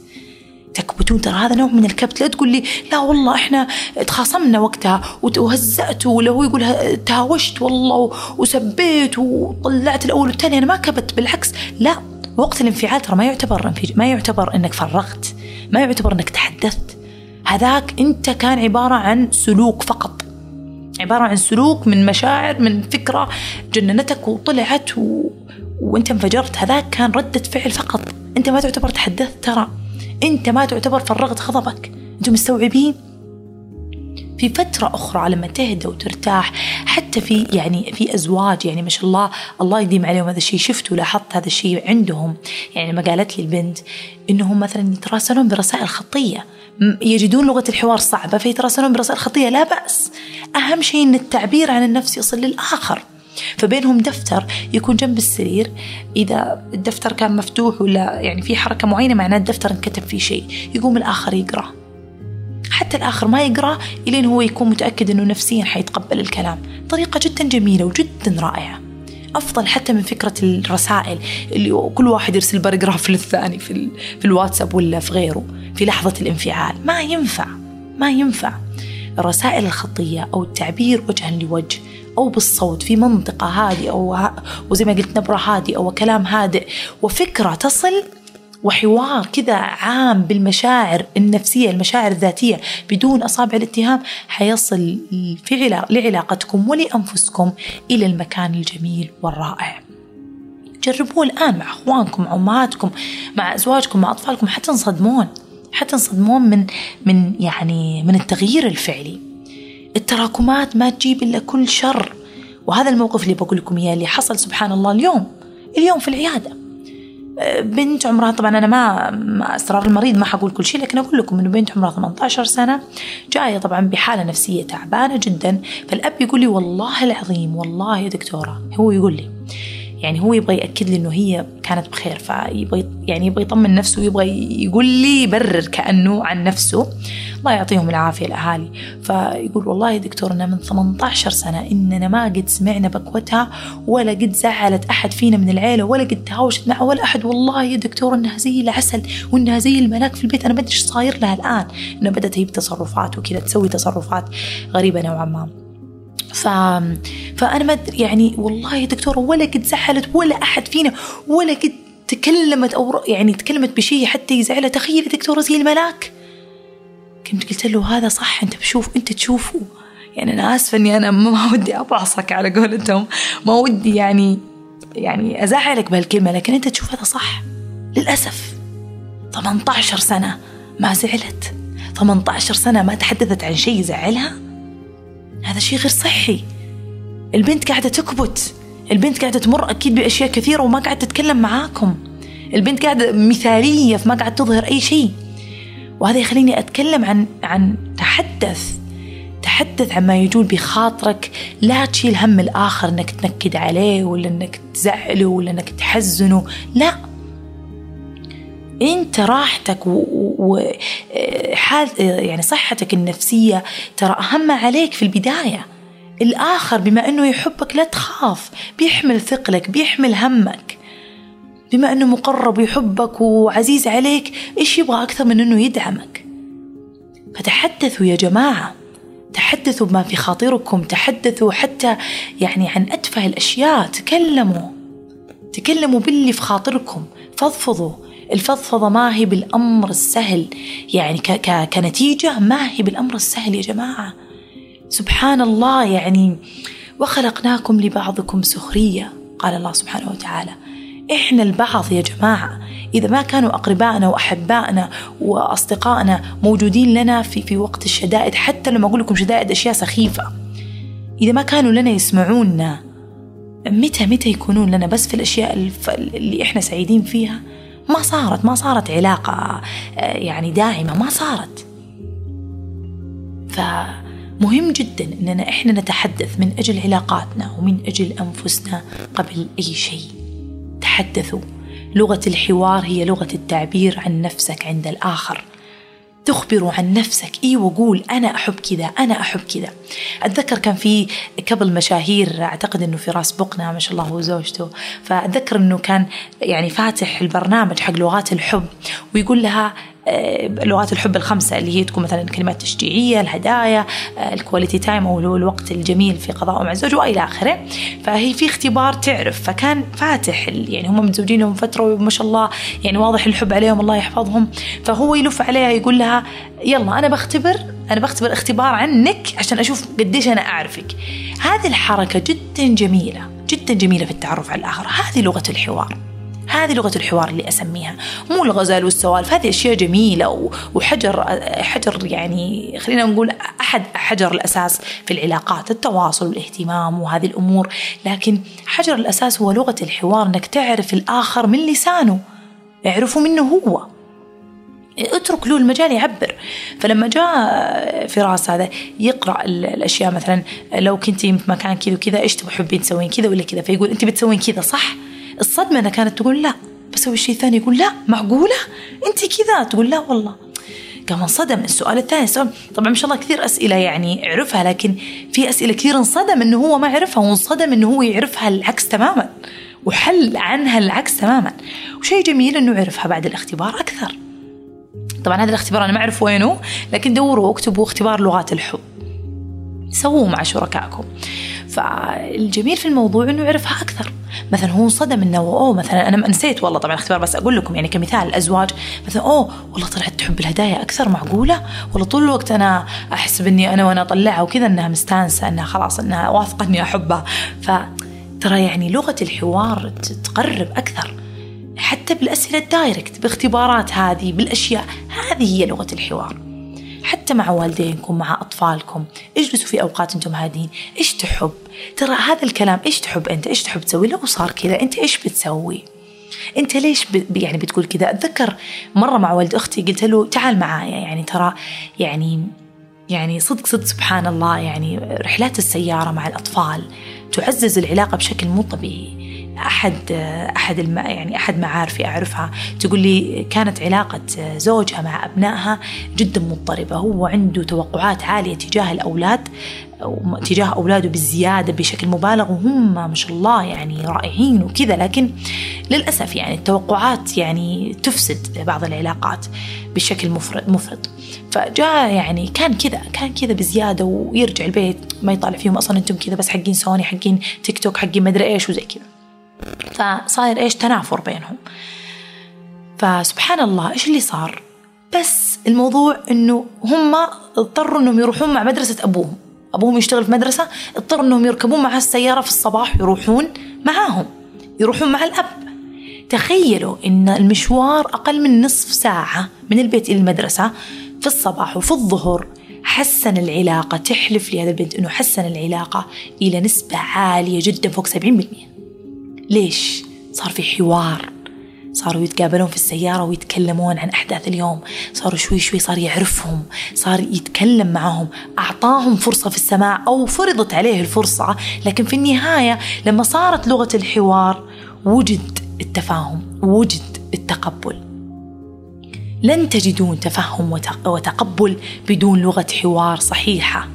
تكبتون، ترى هذا نوع من الكبت. لا تقول لي لا والله احنا تخاصمنا وقتها وهزأت، ولا هو يقول تهاوشت والله وسبيت وطلعت الأول والثاني، أنا ما كبت بالعكس. لا، وقت الانفعال ترى ما يعتبر ما يعتبر إنك فرغت، ما يعتبر إنك تحدثت. هذاك أنت كان عبارة عن سلوك فقط، عبارة عن سلوك من مشاعر، من فكرة جننتك وطلعت و... وانت انفجرت. هذاك كان ردة فعل فقط، انت ما تعتبر تحدثت، ترى انت ما تعتبر فرغت غضبك. انتم مستوعبين؟ في فترة أخرى لما تهدى وترتاح، حتى في يعني في أزواج يعني ما شاء الله الله يديم عليهم، هذا الشيء شفته ولاحظت هذا الشيء عندهم. يعني ما قالت لي البنت إنهم مثلا يتراسلون برسائل خطية، يجدون لغة الحوار صعبة فيتراسلون برسائل خطية. لا بأس، أهم شيء إن التعبير عن النفس يصل للآخر. فبينهم دفتر يكون جنب السرير، إذا الدفتر كان مفتوح ولا يعني في حركة معينة معناه الدفتر انكتب فيه شيء، يقوم الآخر يقرأ، حتى الآخر ما يقرأ إلين هو يكون متأكد أنه نفسيا حيتقبل الكلام. طريقة جدا جميلة وجدا رائعة، أفضل حتى من فكرة الرسائل اللي كل واحد يرسل باراجراف للثاني في, في الواتساب ولا في غيره في لحظة الانفعال. ما ينفع ما ينفع الرسائل الخطية أو التعبير وجها لوجه أو بالصوت في منطقة هادئة أو وزي ما قلت نبرة هادئة وكلام هادئ وفكرة تصل وحوار كذا عام بالمشاعر النفسية، المشاعر الذاتية بدون أصابع الاتهام، حيصل في لعلاقتكم ولأنفسكم إلى المكان الجميل والرائع. جربوه الآن مع أخوانكم، مع أمهاتكم، مع أزواجكم، مع أطفالكم، حتى انصدمون حتى انصدمون من من يعني من التغيير الفعلي. التراكمات ما تجيب إلا كل شر. وهذا الموقف اللي بقول لكم إياه اللي حصل سبحان الله اليوم اليوم في العيادة. بنت عمرها، طبعا أنا ما أسرار المريض ما حقول كل شيء، لكن أقول لكم إنه بنت عمرها ثمانية عشر سنة جاية طبعا بحالة نفسية تعبانة جدا. فالأب يقول لي والله العظيم والله يا دكتورة، هو يقول لي يعني هو يبغى يأكد لي إنه هي كانت بخير، فيبغى يعني يبغى يطمن نفسه ويبغى يقول لي يبرر كأنه عن نفسه، الله يعطيهم العافية الأهالي. فيقول والله يا دكتورنا من ثمانية عشر سنة إننا ما قد سمعنا بكوتها ولا قد زعلت أحد فينا من العيلة ولا قد تهاوشت معه ولا أحد. والله يا دكتور إنها زي العسل وإنها زي الملاك في البيت. أنا ما أدري إيش صاير لها الآن، إنها بدأت هي بتصرفات وكذا تسوي تصرفات غريبة نوعا ما. ف... فأنا ما يعني والله يا دكتورة ولا قد زعلت ولا أحد فينا ولا قد تكلمت أو يعني تكلمت بشيء حتى يزعلها. تخيل يا دكتورة زي الملاك. كنت قلت له هذا صح، أنت بشوف أنت تشوفه. يعني أنا آسفة إني أنا ما ودي أبعصك على قولتهم، ما ودي يعني يعني أزعلك بهالكلمة، لكن أنت تشوف هذا صح. للأسف ثمانية عشر سنة ما زعلت، ثمانية عشر سنة ما تحدثت عن شيء زعلها. هذا شيء غير صحي. البنت قاعدة تكبت، البنت قاعدة تمر أكيد بأشياء كثيرة وما قاعدة تتكلم معاكم، البنت قاعدة مثالية فما قاعدة تظهر أي شيء. وهذا يخليني أتكلم عن عن تحدث تحدث عن ما يجول بخاطرك. لا تشيل هم الآخر أنك تنكد عليه ولا أنك تزعله ولا أنك تحزنه. لا، أنت راحتك وحال يعني صحتك النفسية ترى أهم عليك في البداية. الآخر بما أنه يحبك لا تخاف، بيحمل ثقلك، بيحمل همك، بما أنه مقرب ويحبك وعزيز عليك، إيش يبغى أكثر من أنه يدعمك؟ فتحدثوا يا جماعة، تحدثوا بما في خاطركم، تحدثوا حتى يعني عن أتفه الأشياء. تكلموا تكلموا باللي في خاطركم، فضفضوا. الفضفضة ما هي بالأمر السهل، يعني ك- ك- كنتيجة ما هي بالأمر السهل يا جماعة. سبحان الله، يعني وخلقناكم لبعضكم سخرية قال الله سبحانه وتعالى. إحنا البعض يا جماعة إذا ما كانوا أقربائنا وأحبائنا وأصدقائنا موجودين لنا في, في وقت الشدائد، حتى لما أقول لكم شدائد أشياء سخيفة، إذا ما كانوا لنا يسمعوننا، متى متى يكونون لنا؟ بس في الأشياء اللي إحنا سعيدين فيها ما صارت ما صارت علاقة يعني داعمة، ما صارت. فمهم جدا أننا إحنا نتحدث من أجل علاقاتنا ومن أجل أنفسنا قبل أي شيء. تحدثوا. لغة الحوار هي لغة التعبير عن نفسك عند الآخر. تخبروا عن نفسك، إيه، وقول أنا أحب كذا، أنا أحب كذا. أتذكر كان في قبل مشاهير، أعتقد أنه فراس بقنا ما شاء الله هو زوجته، فأتذكر أنه كان يعني فاتح البرنامج حق لغات الحب، ويقول لها لغات الحب الخمسة اللي هي تكون مثلا الكلمات التشجيعية، الهدايا، الكواليتي تايم أو الوقت الجميل في قضاءه مع زوجه وإلى آخره. فهي في اختبار تعرف، فكان فاتح يعني هم متزوجينهم فترة وما شاء الله يعني واضح الحب عليهم الله يحفظهم. فهو يلف عليها يقول لها يلا أنا بختبر أنا بختبر اختبار عنك عشان أشوف قديش أنا أعرفك. هذه الحركة جدا جميلة جدا جميلة في التعرف على الآخر. هذه لغة الحوار، هذه لغة الحوار اللي أسميها، مو الغزل والسوالف. هذه أشياء جميلة وحجر حجر يعني خلينا نقول أحد حجر الأساس في العلاقات، التواصل والاهتمام وهذه الأمور. لكن حجر الأساس هو لغة الحوار، أنك تعرف الآخر من لسانه، اعرفه منه هو، اترك له المجال يعبر. فلما جاء فراس هذا يقرأ الأشياء مثلا لو كنتي في مكان كذا وكذا إيش تحبين تسوين كذا ولا كذا، فيقول أنت بتسوين كذا صح؟ الصدمة أنا كانت تقول لا، بسوي شيء ثاني. يقول لا معقولة أنت كذا؟ تقول لا والله. قام انصدم. السؤال الثاني سؤال طبعا ما شاء الله كثير أسئلة يعني عرفها، لكن في أسئلة كثير انصدم أنه هو ما عرفها، وانصدم أنه هو يعرفها العكس تماما، وحل عنها العكس تماما. وشيء جميل أنه عرفها بعد الاختبار أكثر. طبعا هذا الاختبار أنا ما أعرف وينه، لكن دوروا واكتبوا اختبار لغات الحب، سووه مع شركائكم. فالجميل في الموضوع أنه يعرفها أكثر. مثلا هو صدم أنه أوه مثلا أنا نسيت والله طبعا اختبار، بس أقول لكم يعني كمثال الأزواج مثلا أوه والله طلعت تحب الهدايا أكثر، معقولة؟ والله طول الوقت أنا أحسب أني أنا وأنا أطلعها وكذا أنها مستانسة، أنها خلاص أنها واثقة أني أحبها. فترى يعني لغة الحوار تقرب أكثر، حتى بالأسئلة الدايركت، باختبارات هذه، بالأشياء هذه هي لغة الحوار. حتى مع والدينكم، مع أطفالكم، اجلسوا في أوقات أنتم هادين، إيش تحب؟ ترى هذا الكلام، إيش تحب أنت؟ إيش تحب تسوي؟ لو صار كذا أنت إيش بتسوي؟ أنت ليش ب... يعني بتقول كذا؟ أتذكر مرة مع والد أختي قلت له تعال معايا، يعني ترى يعني يعني صدق صدق سبحان الله، يعني رحلات السيارة مع الأطفال تعزز العلاقة بشكل مو طبيعي. أحد أحد الم... يعني أحد معارفي أعرفها تقول لي كانت علاقة زوجها مع أبنائها جدا مضطربة، هو عنده توقعات عالية تجاه الأولاد تجاه أولاده بالزيادة بشكل مبالغ، وهم ما شاء الله يعني رائعين وكذا، لكن للأسف يعني التوقعات يعني تفسد بعض العلاقات بشكل مفرط. فجاء يعني كان كذا كان كذا بزيادة، ويرجع البيت ما يطالع فيهم أصلا أنتم كذا، بس حقين سوني، حقين تيك توك، حقين مدري إيش وزي كذا. فصاير إيش تنافر بينهم. فسبحان الله إيش اللي صار؟ بس الموضوع إنه هم اضطروا إنهم يروحون مع مدرسة أبوهم أبوهم يشتغل في مدرسة، اضطروا إنهم يركبون معه السيارة في الصباح ويروحون معاهم، يروحون مع الأب. تخيلوا إن المشوار أقل من نصف ساعة من البيت إلى المدرسة في الصباح وفي الظهر. حسن العلاقة، تحلف لي هذا البنت إنه حسن العلاقة إلى نسبة عالية جدا فوق سبعين بالمئة. ليش؟ صار في حوار، صاروا يتقابلون في السيارة ويتكلمون عن أحداث اليوم، صاروا شوي شوي صار يعرفهم، صار يتكلم معهم، أعطاهم فرصة في السماع أو فرضت عليه الفرصة. لكن في النهاية لما صارت لغة الحوار وجد التفاهم، وجد التقبل. لن تجدون تفهم وتقبل بدون لغة حوار صحيحة.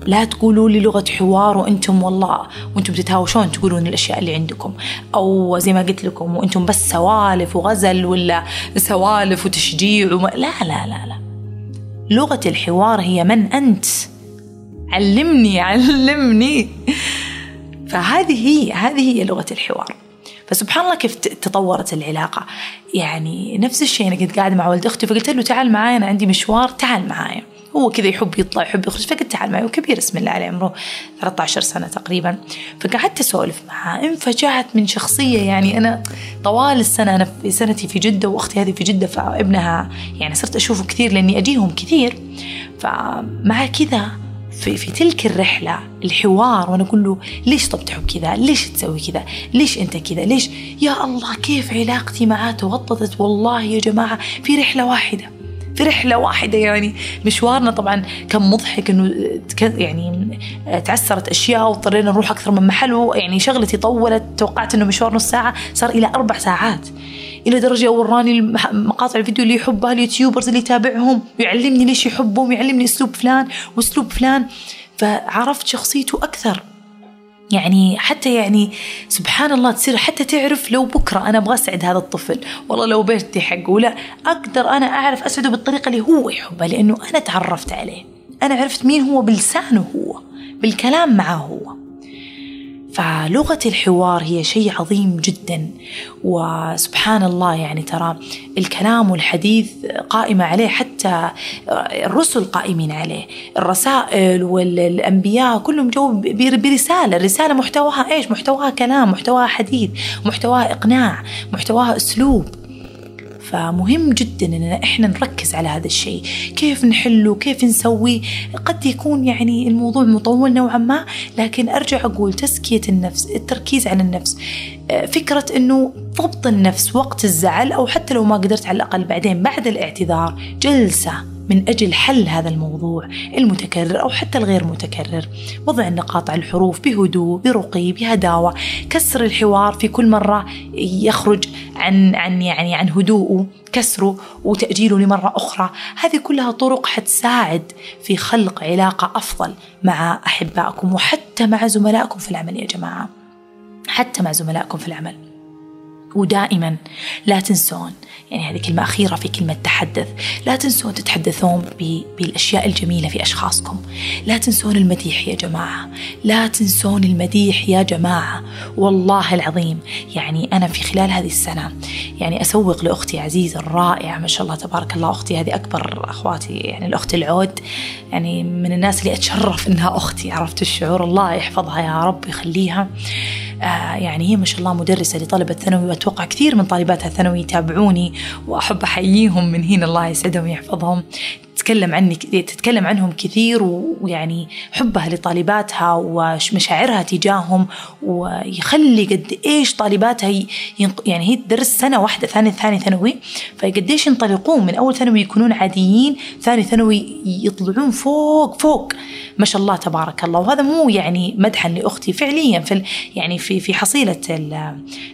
لا تقولوا لي لغة حوار وأنتم والله وأنتم تتهاوشون تقولون الأشياء اللي عندكم، أو زي ما قلت لكم وأنتم بس سوالف وغزل ولا سوالف وتشجيع وما... لا لا لا لا لغة الحوار هي من أنت، علمني علمني. فهذه هي هذه هي لغة الحوار. فسبحان الله كيف تطورت العلاقة. يعني نفس الشيء، أنا كنت قاعدة مع والد أختي فقلت له تعال معايا، أنا عندي مشوار تعال معايا. هو كذا يحب يطلع يحب يخرج، فقلت تعال معي. وكبير اسم الله عليه، عمره ثلاثة عشر سنة تقريبا. فقعدت أسولف معها، انفجعت من شخصية. يعني أنا طوال السنة، أنا في سنتي في جدة وأختي هذه في جدة، فابنها يعني صرت أشوفه كثير لأني أجيهم كثير. فمع كذا في, في تلك الرحلة الحوار، وأنا أقول له ليش طب تحب كذا، ليش تسوي كذا، ليش أنت كذا، ليش يا الله كيف علاقتي معاه توطدت. والله يا جماعة في رحلة واحدة، في رحلة واحدة يعني مشوارنا طبعا كان مضحك، إنه يعني تعسرت أشياء واضطرينا نروح أكثر من محل، يعني شغلتي طولت، توقعت إنه مشوار نص ساعة صار إلى أربع ساعات، إلى درجة وراني مقاطع الفيديو اللي يحبها اليوتيوبرز اللي يتابعهم، ويعلمني ليش يحبهم، يعلمني أسلوب فلان وأسلوب فلان، فعرفت شخصيته أكثر. يعني حتى يعني سبحان الله تصير حتى تعرف لو بكرة أنا أبغى أسعد هذا الطفل، والله لو بيتي حقه لا أقدر أنا أعرف أسعده بالطريقة اللي هو يحبها، لأنه أنا تعرفت عليه، أنا عرفت مين هو بلسانه، هو بالكلام معه هو. فلغة الحوار هي شيء عظيم جدا، وسبحان الله يعني ترى الكلام والحديث قائمة عليه، حتى الرسل قائمين عليه، الرسائل والأنبياء كلهم جو برسالة، الرسالة محتواها إيش؟ محتواها كلام، محتواها حديث، محتواها إقناع، محتواها أسلوب. فمهم جدا أننا إحنا نركز على هذا الشيء، كيف نحله، كيف نسوي. قد يكون يعني الموضوع مطول نوعا ما، لكن أرجع أقول تزكية النفس، التركيز على النفس، فكرة أنه ضبط النفس وقت الزعل، أو حتى لو ما قدرت على الأقل بعدين بعد الاعتذار جلسة من أجل حل هذا الموضوع المتكرر أو حتى الغير متكرر، وضع النقاط على الحروف بهدوء برقي بهداوة، كسر الحوار في كل مرة يخرج عن عن يعني عن هدوءه، كسره وتأجيله لمرة أخرى. هذه كلها طرق حتساعد في خلق علاقة أفضل مع أحبائكم، وحتى مع زملائكم في العمل يا جماعة، حتى مع زملائكم في العمل. ودائما لا تنسون، يعني هذه كلمة أخيرة في كلمة تحدث، لا تنسون تتحدثون بالأشياء الجميلة في أشخاصكم، لا تنسون المديح يا جماعة، لا تنسون المديح يا جماعة، والله العظيم. يعني أنا في خلال هذه السنة يعني أسوق لأختي عزيزة الرائعة ما شاء الله تبارك الله، أختي هذه أكبر أخواتي، يعني الأخت العود، يعني من الناس اللي أتشرف إنها أختي، عرفت الشعور، الله يحفظها يا رب يخليها. آه يعني هي ما شاء الله مدرسة لطلبة ثانوي، وأتوقع كثير من طالباتها الثانوي يتابعوني، وأحب أحييهم من هنا، الله يسعدهم ويحفظهم. تتكلم عني تتكلم عنهم كثير، ويعني حبها لطالباتها ومشاعرها تجاههم، ويخلي قد إيش طالباتها ينق... يعني هي تدرس سنة واحدة ثاني ثاني ثانوي، فقد إيش ينطلقون من أول ثانوي يكونون عاديين، ثاني ثانوي يطلعون فوق فوق ما شاء الله تبارك الله. وهذا مو يعني مدحا لأختي، فعليا في يعني في في حصيلة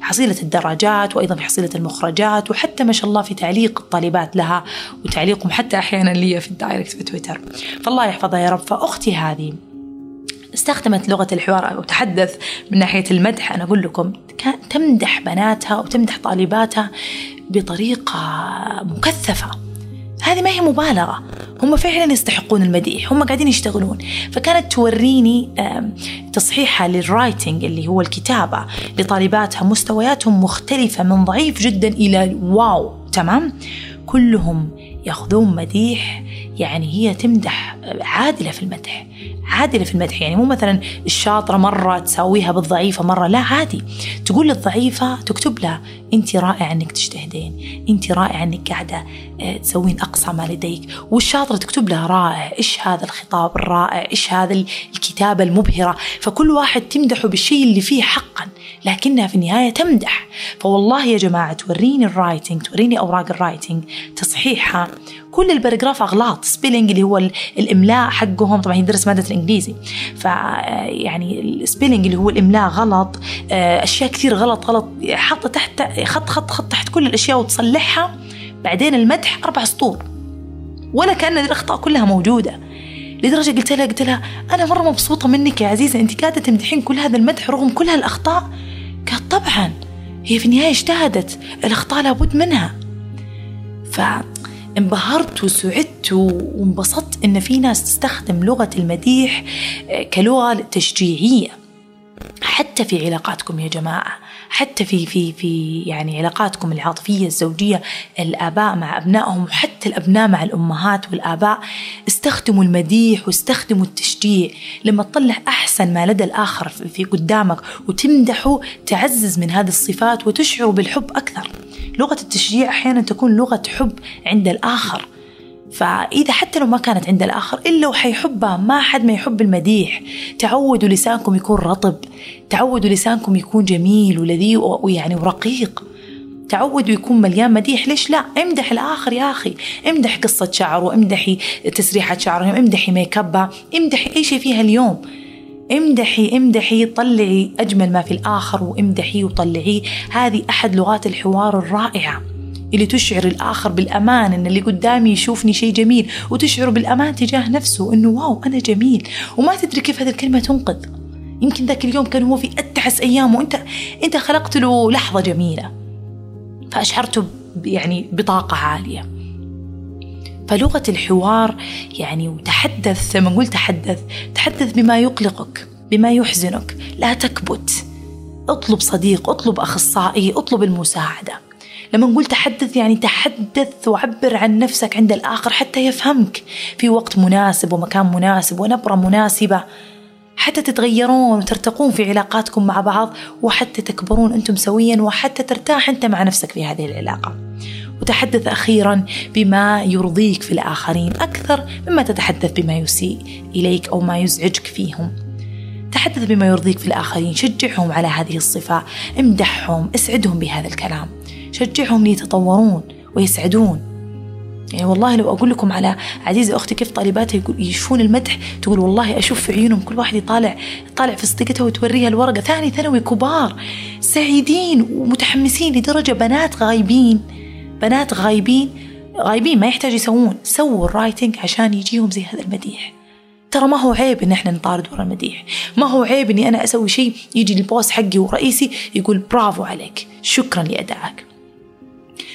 حصيلة الدرجات، وأيضا في حصيلة المخرجات، وحتى ما شاء الله في تعليق الطالبات لها، وتعليقهم حتى أحيانا لي في الدايركت في تويتر، فالله يحفظها يا رب. فأختي هذه استخدمت لغة الحوار أو تحدث من ناحية المدح، أنا أقول لكم تمدح بناتها وتمدح طالباتها بطريقة مكثفة، هذه ما هي مبالغة، هم فعلا يستحقون المديح، هم قاعدين يشتغلون. فكانت توريني تصحيحها للرايتنج اللي هو الكتابة لطالباتها، مستوياتهم مختلفة من ضعيف جدا إلى واو تمام، كلهم يأخذون مديح، يعني هي تمدح عادلة في المدح، عادلة في المدح، يعني مو مثلا الشاطرة مرة تساويها بالضعيفة مرة، لا عادي، تقول للضعيفة تكتب لها أنت رائعة أنك تجتهدين، أنت رائعة أنك قاعدة تسوين أقصى ما لديك، والشاطرة تكتب لها رائع، إيش هذا الخطاب الرائع، إيش هذا الكتابة المبهرة. فكل واحد تمدحه بالشيء اللي فيه حقا، لكنها في النهاية تمدح. فوالله يا جماعة توريني الرايتنج، توريني أوراق الرايتنج تصحيحها، كل الباراجراف أغلاط، سبيلينج اللي هو الإملاء حقهم، طبعا يدرس مادة الإنجليزي، فيعني السبيلينج اللي هو الإملاء غلط، أشياء كثير غلط غلط، حاطة تحت خط خط خط تحت كل الأشياء وتصلحها، بعدين المدح أربع سطور ولا كأن الأخطاء كلها موجودة. لدرجة قلت لها قلت لها أنا مرة مبسوطة منك يا عزيزة، أنت قاعدة تمدحين كل هذا المدح رغم كل هالأخطاء. قالت طبعا هي في النهاية اجتهدت، الأخطاء لابد منها. ف انبهرت وسعدت وانبسطت إن في ناس تستخدم لغة المديح كلغة تشجيعية حتى في علاقاتكم يا جماعة، حتى في في في يعني علاقاتكم العاطفية الزوجية، الآباء مع أبنائهم، وحتى الأبناء مع الأمهات والآباء، استخدموا المديح واستخدموا التشجيع. لما تطلع أحسن ما لدى الآخر في قدامك وتمدحه، تعزز من هذه الصفات وتشعر بالحب أكثر. لغة التشجيع أحيانا تكون لغة حب عند الآخر، فإذا حتى لو ما كانت عند الآخر إلا وحيحبها، ما حد ما يحب المديح. تعودوا لسانكم يكون رطب، تعودوا لسانكم يكون جميل ولذيذ ويعني ورقيق، تعودوا يكون مليان مديح. ليش لا؟ امدح الآخر يا أخي، امدح قصة شعره، امدحي تسريحة شعرهم، امدحي ميكابها، امدحي أي شيء فيها اليوم، امدحي امدحي طلعي أجمل ما في الآخر وامدحي وطلعي. هذه أحد لغات الحوار الرائعة اللي تشعر الآخر بالأمان، إن اللي قدامي يشوفني شيء جميل، وتشعر بالأمان تجاه نفسه إنه واو أنا جميل، وما تدري كيف هذه الكلمة تنقذ. يمكن ذاك اليوم كان هو في أتعس أيامه، وأنت أنت خلقت له لحظة جميلة، فأشعرته يعني بطاقة عالية. فلغة الحوار يعني، وتحدث لما نقول تحدث، تحدث بما يقلقك، بما يحزنك، لا تكبت، اطلب صديق، اطلب أخصائي، اطلب المساعدة. لما نقول تحدث يعني تحدث وعبر عن نفسك عند الآخر حتى يفهمك في وقت مناسب ومكان مناسب ونبرة مناسبة، حتى تتغيرون وترتقون في علاقاتكم مع بعض، وحتى تكبرون أنتم سويا، وحتى ترتاح أنت مع نفسك في هذه العلاقة. وتحدث أخيرا بما يرضيك في الآخرين أكثر مما تتحدث بما يسيء إليك أو ما يزعجك فيهم. تحدث بما يرضيك في الآخرين، شجعهم على هذه الصفة، امدحهم، اسعدهم بهذا الكلام، شجعهم ليتطورون ويسعدون. يعني والله لو أقول لكم على عزيزة أختي كيف طالباتها يشوفون المدح، تقول والله أشوف في عيونهم كل واحد يطالع طالع في صديقتها وتوريها الورقة، ثاني ثانوي كبار سعيدين ومتحمسين لدرجة بنات غايبين، بنات غايبين غايبين ما يحتاج يسوون، سووا الرايتنج عشان يجيهم زي هذا المديح. ترى ما هو عيب ان احنا نطارد ورا المديح، ما هو عيب اني انا اسوي شيء يجي البوس حقي ورئيسي يقول برافو عليك، شكرا لأدائك.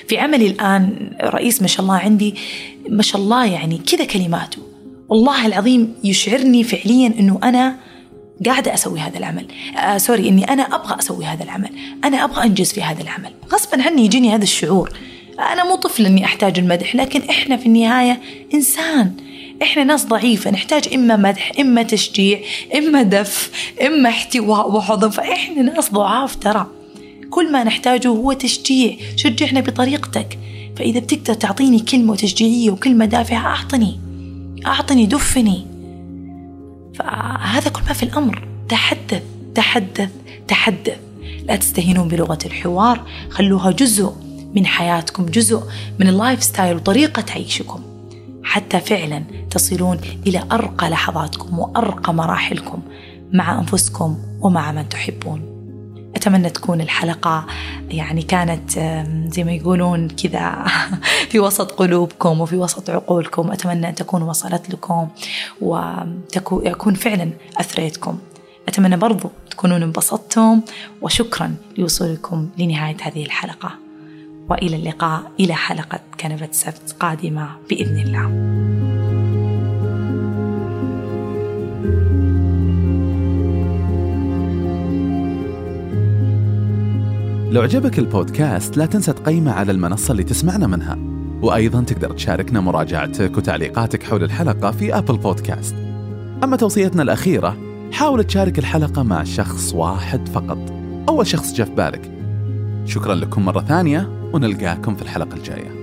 في عملي الآن رئيس ما شاء الله عندي، ما شاء الله يعني كذا كلماته والله العظيم يشعرني فعليا أنه أنا قاعدة أسوي هذا العمل، آه سوري أني أنا أبغى أسوي هذا العمل، أنا أبغى أنجز في هذا العمل، غصبا عني يجيني هذا الشعور. أنا مو طفل أني أحتاج المدح، لكن إحنا في النهاية إنسان، إحنا ناس ضعيفة، نحتاج إما مدح، إما تشجيع، إما دف، إما احتواء وحضن، فإحنا ناس ضعاف ترى. كل ما نحتاجه هو تشجيع، شجعنا بطريقتك، فإذا بتقدر تعطيني كلمة تشجيعية وكلمة دافعة أعطني، أعطني دفني. فهذا كل ما في الأمر، تحدث تحدث تحدث، لا تستهينون بلغة الحوار، خلوها جزء من حياتكم، جزء من اللايف ستايل وطريقة عيشكم، حتى فعلا تصلون إلى أرقى لحظاتكم وأرقى مراحلكم مع أنفسكم ومع من تحبون. أتمنى تكون الحلقة يعني كانت زي ما يقولون كذا في وسط قلوبكم وفي وسط عقولكم، أتمنى أن تكون وصلت لكم ويكون فعلا أثريتكم. أتمنى برضو تكونون انبسطتم، وشكرا لوصولكم لنهاية هذه الحلقة، وإلى اللقاء إلى حلقة كنبة السبت قادمة بإذن الله. لو عجبك البودكاست لا تنسى تقيمه على المنصة اللي تسمعنا منها، وأيضاً تقدر تشاركنا مراجعتك وتعليقاتك حول الحلقة في أبل بودكاست. أما توصيتنا الأخيرة، حاول تشارك الحلقة مع شخص واحد فقط، أول شخص جاء في بالك. شكراً لكم مرة ثانية، ونلقاكم في الحلقة الجاية.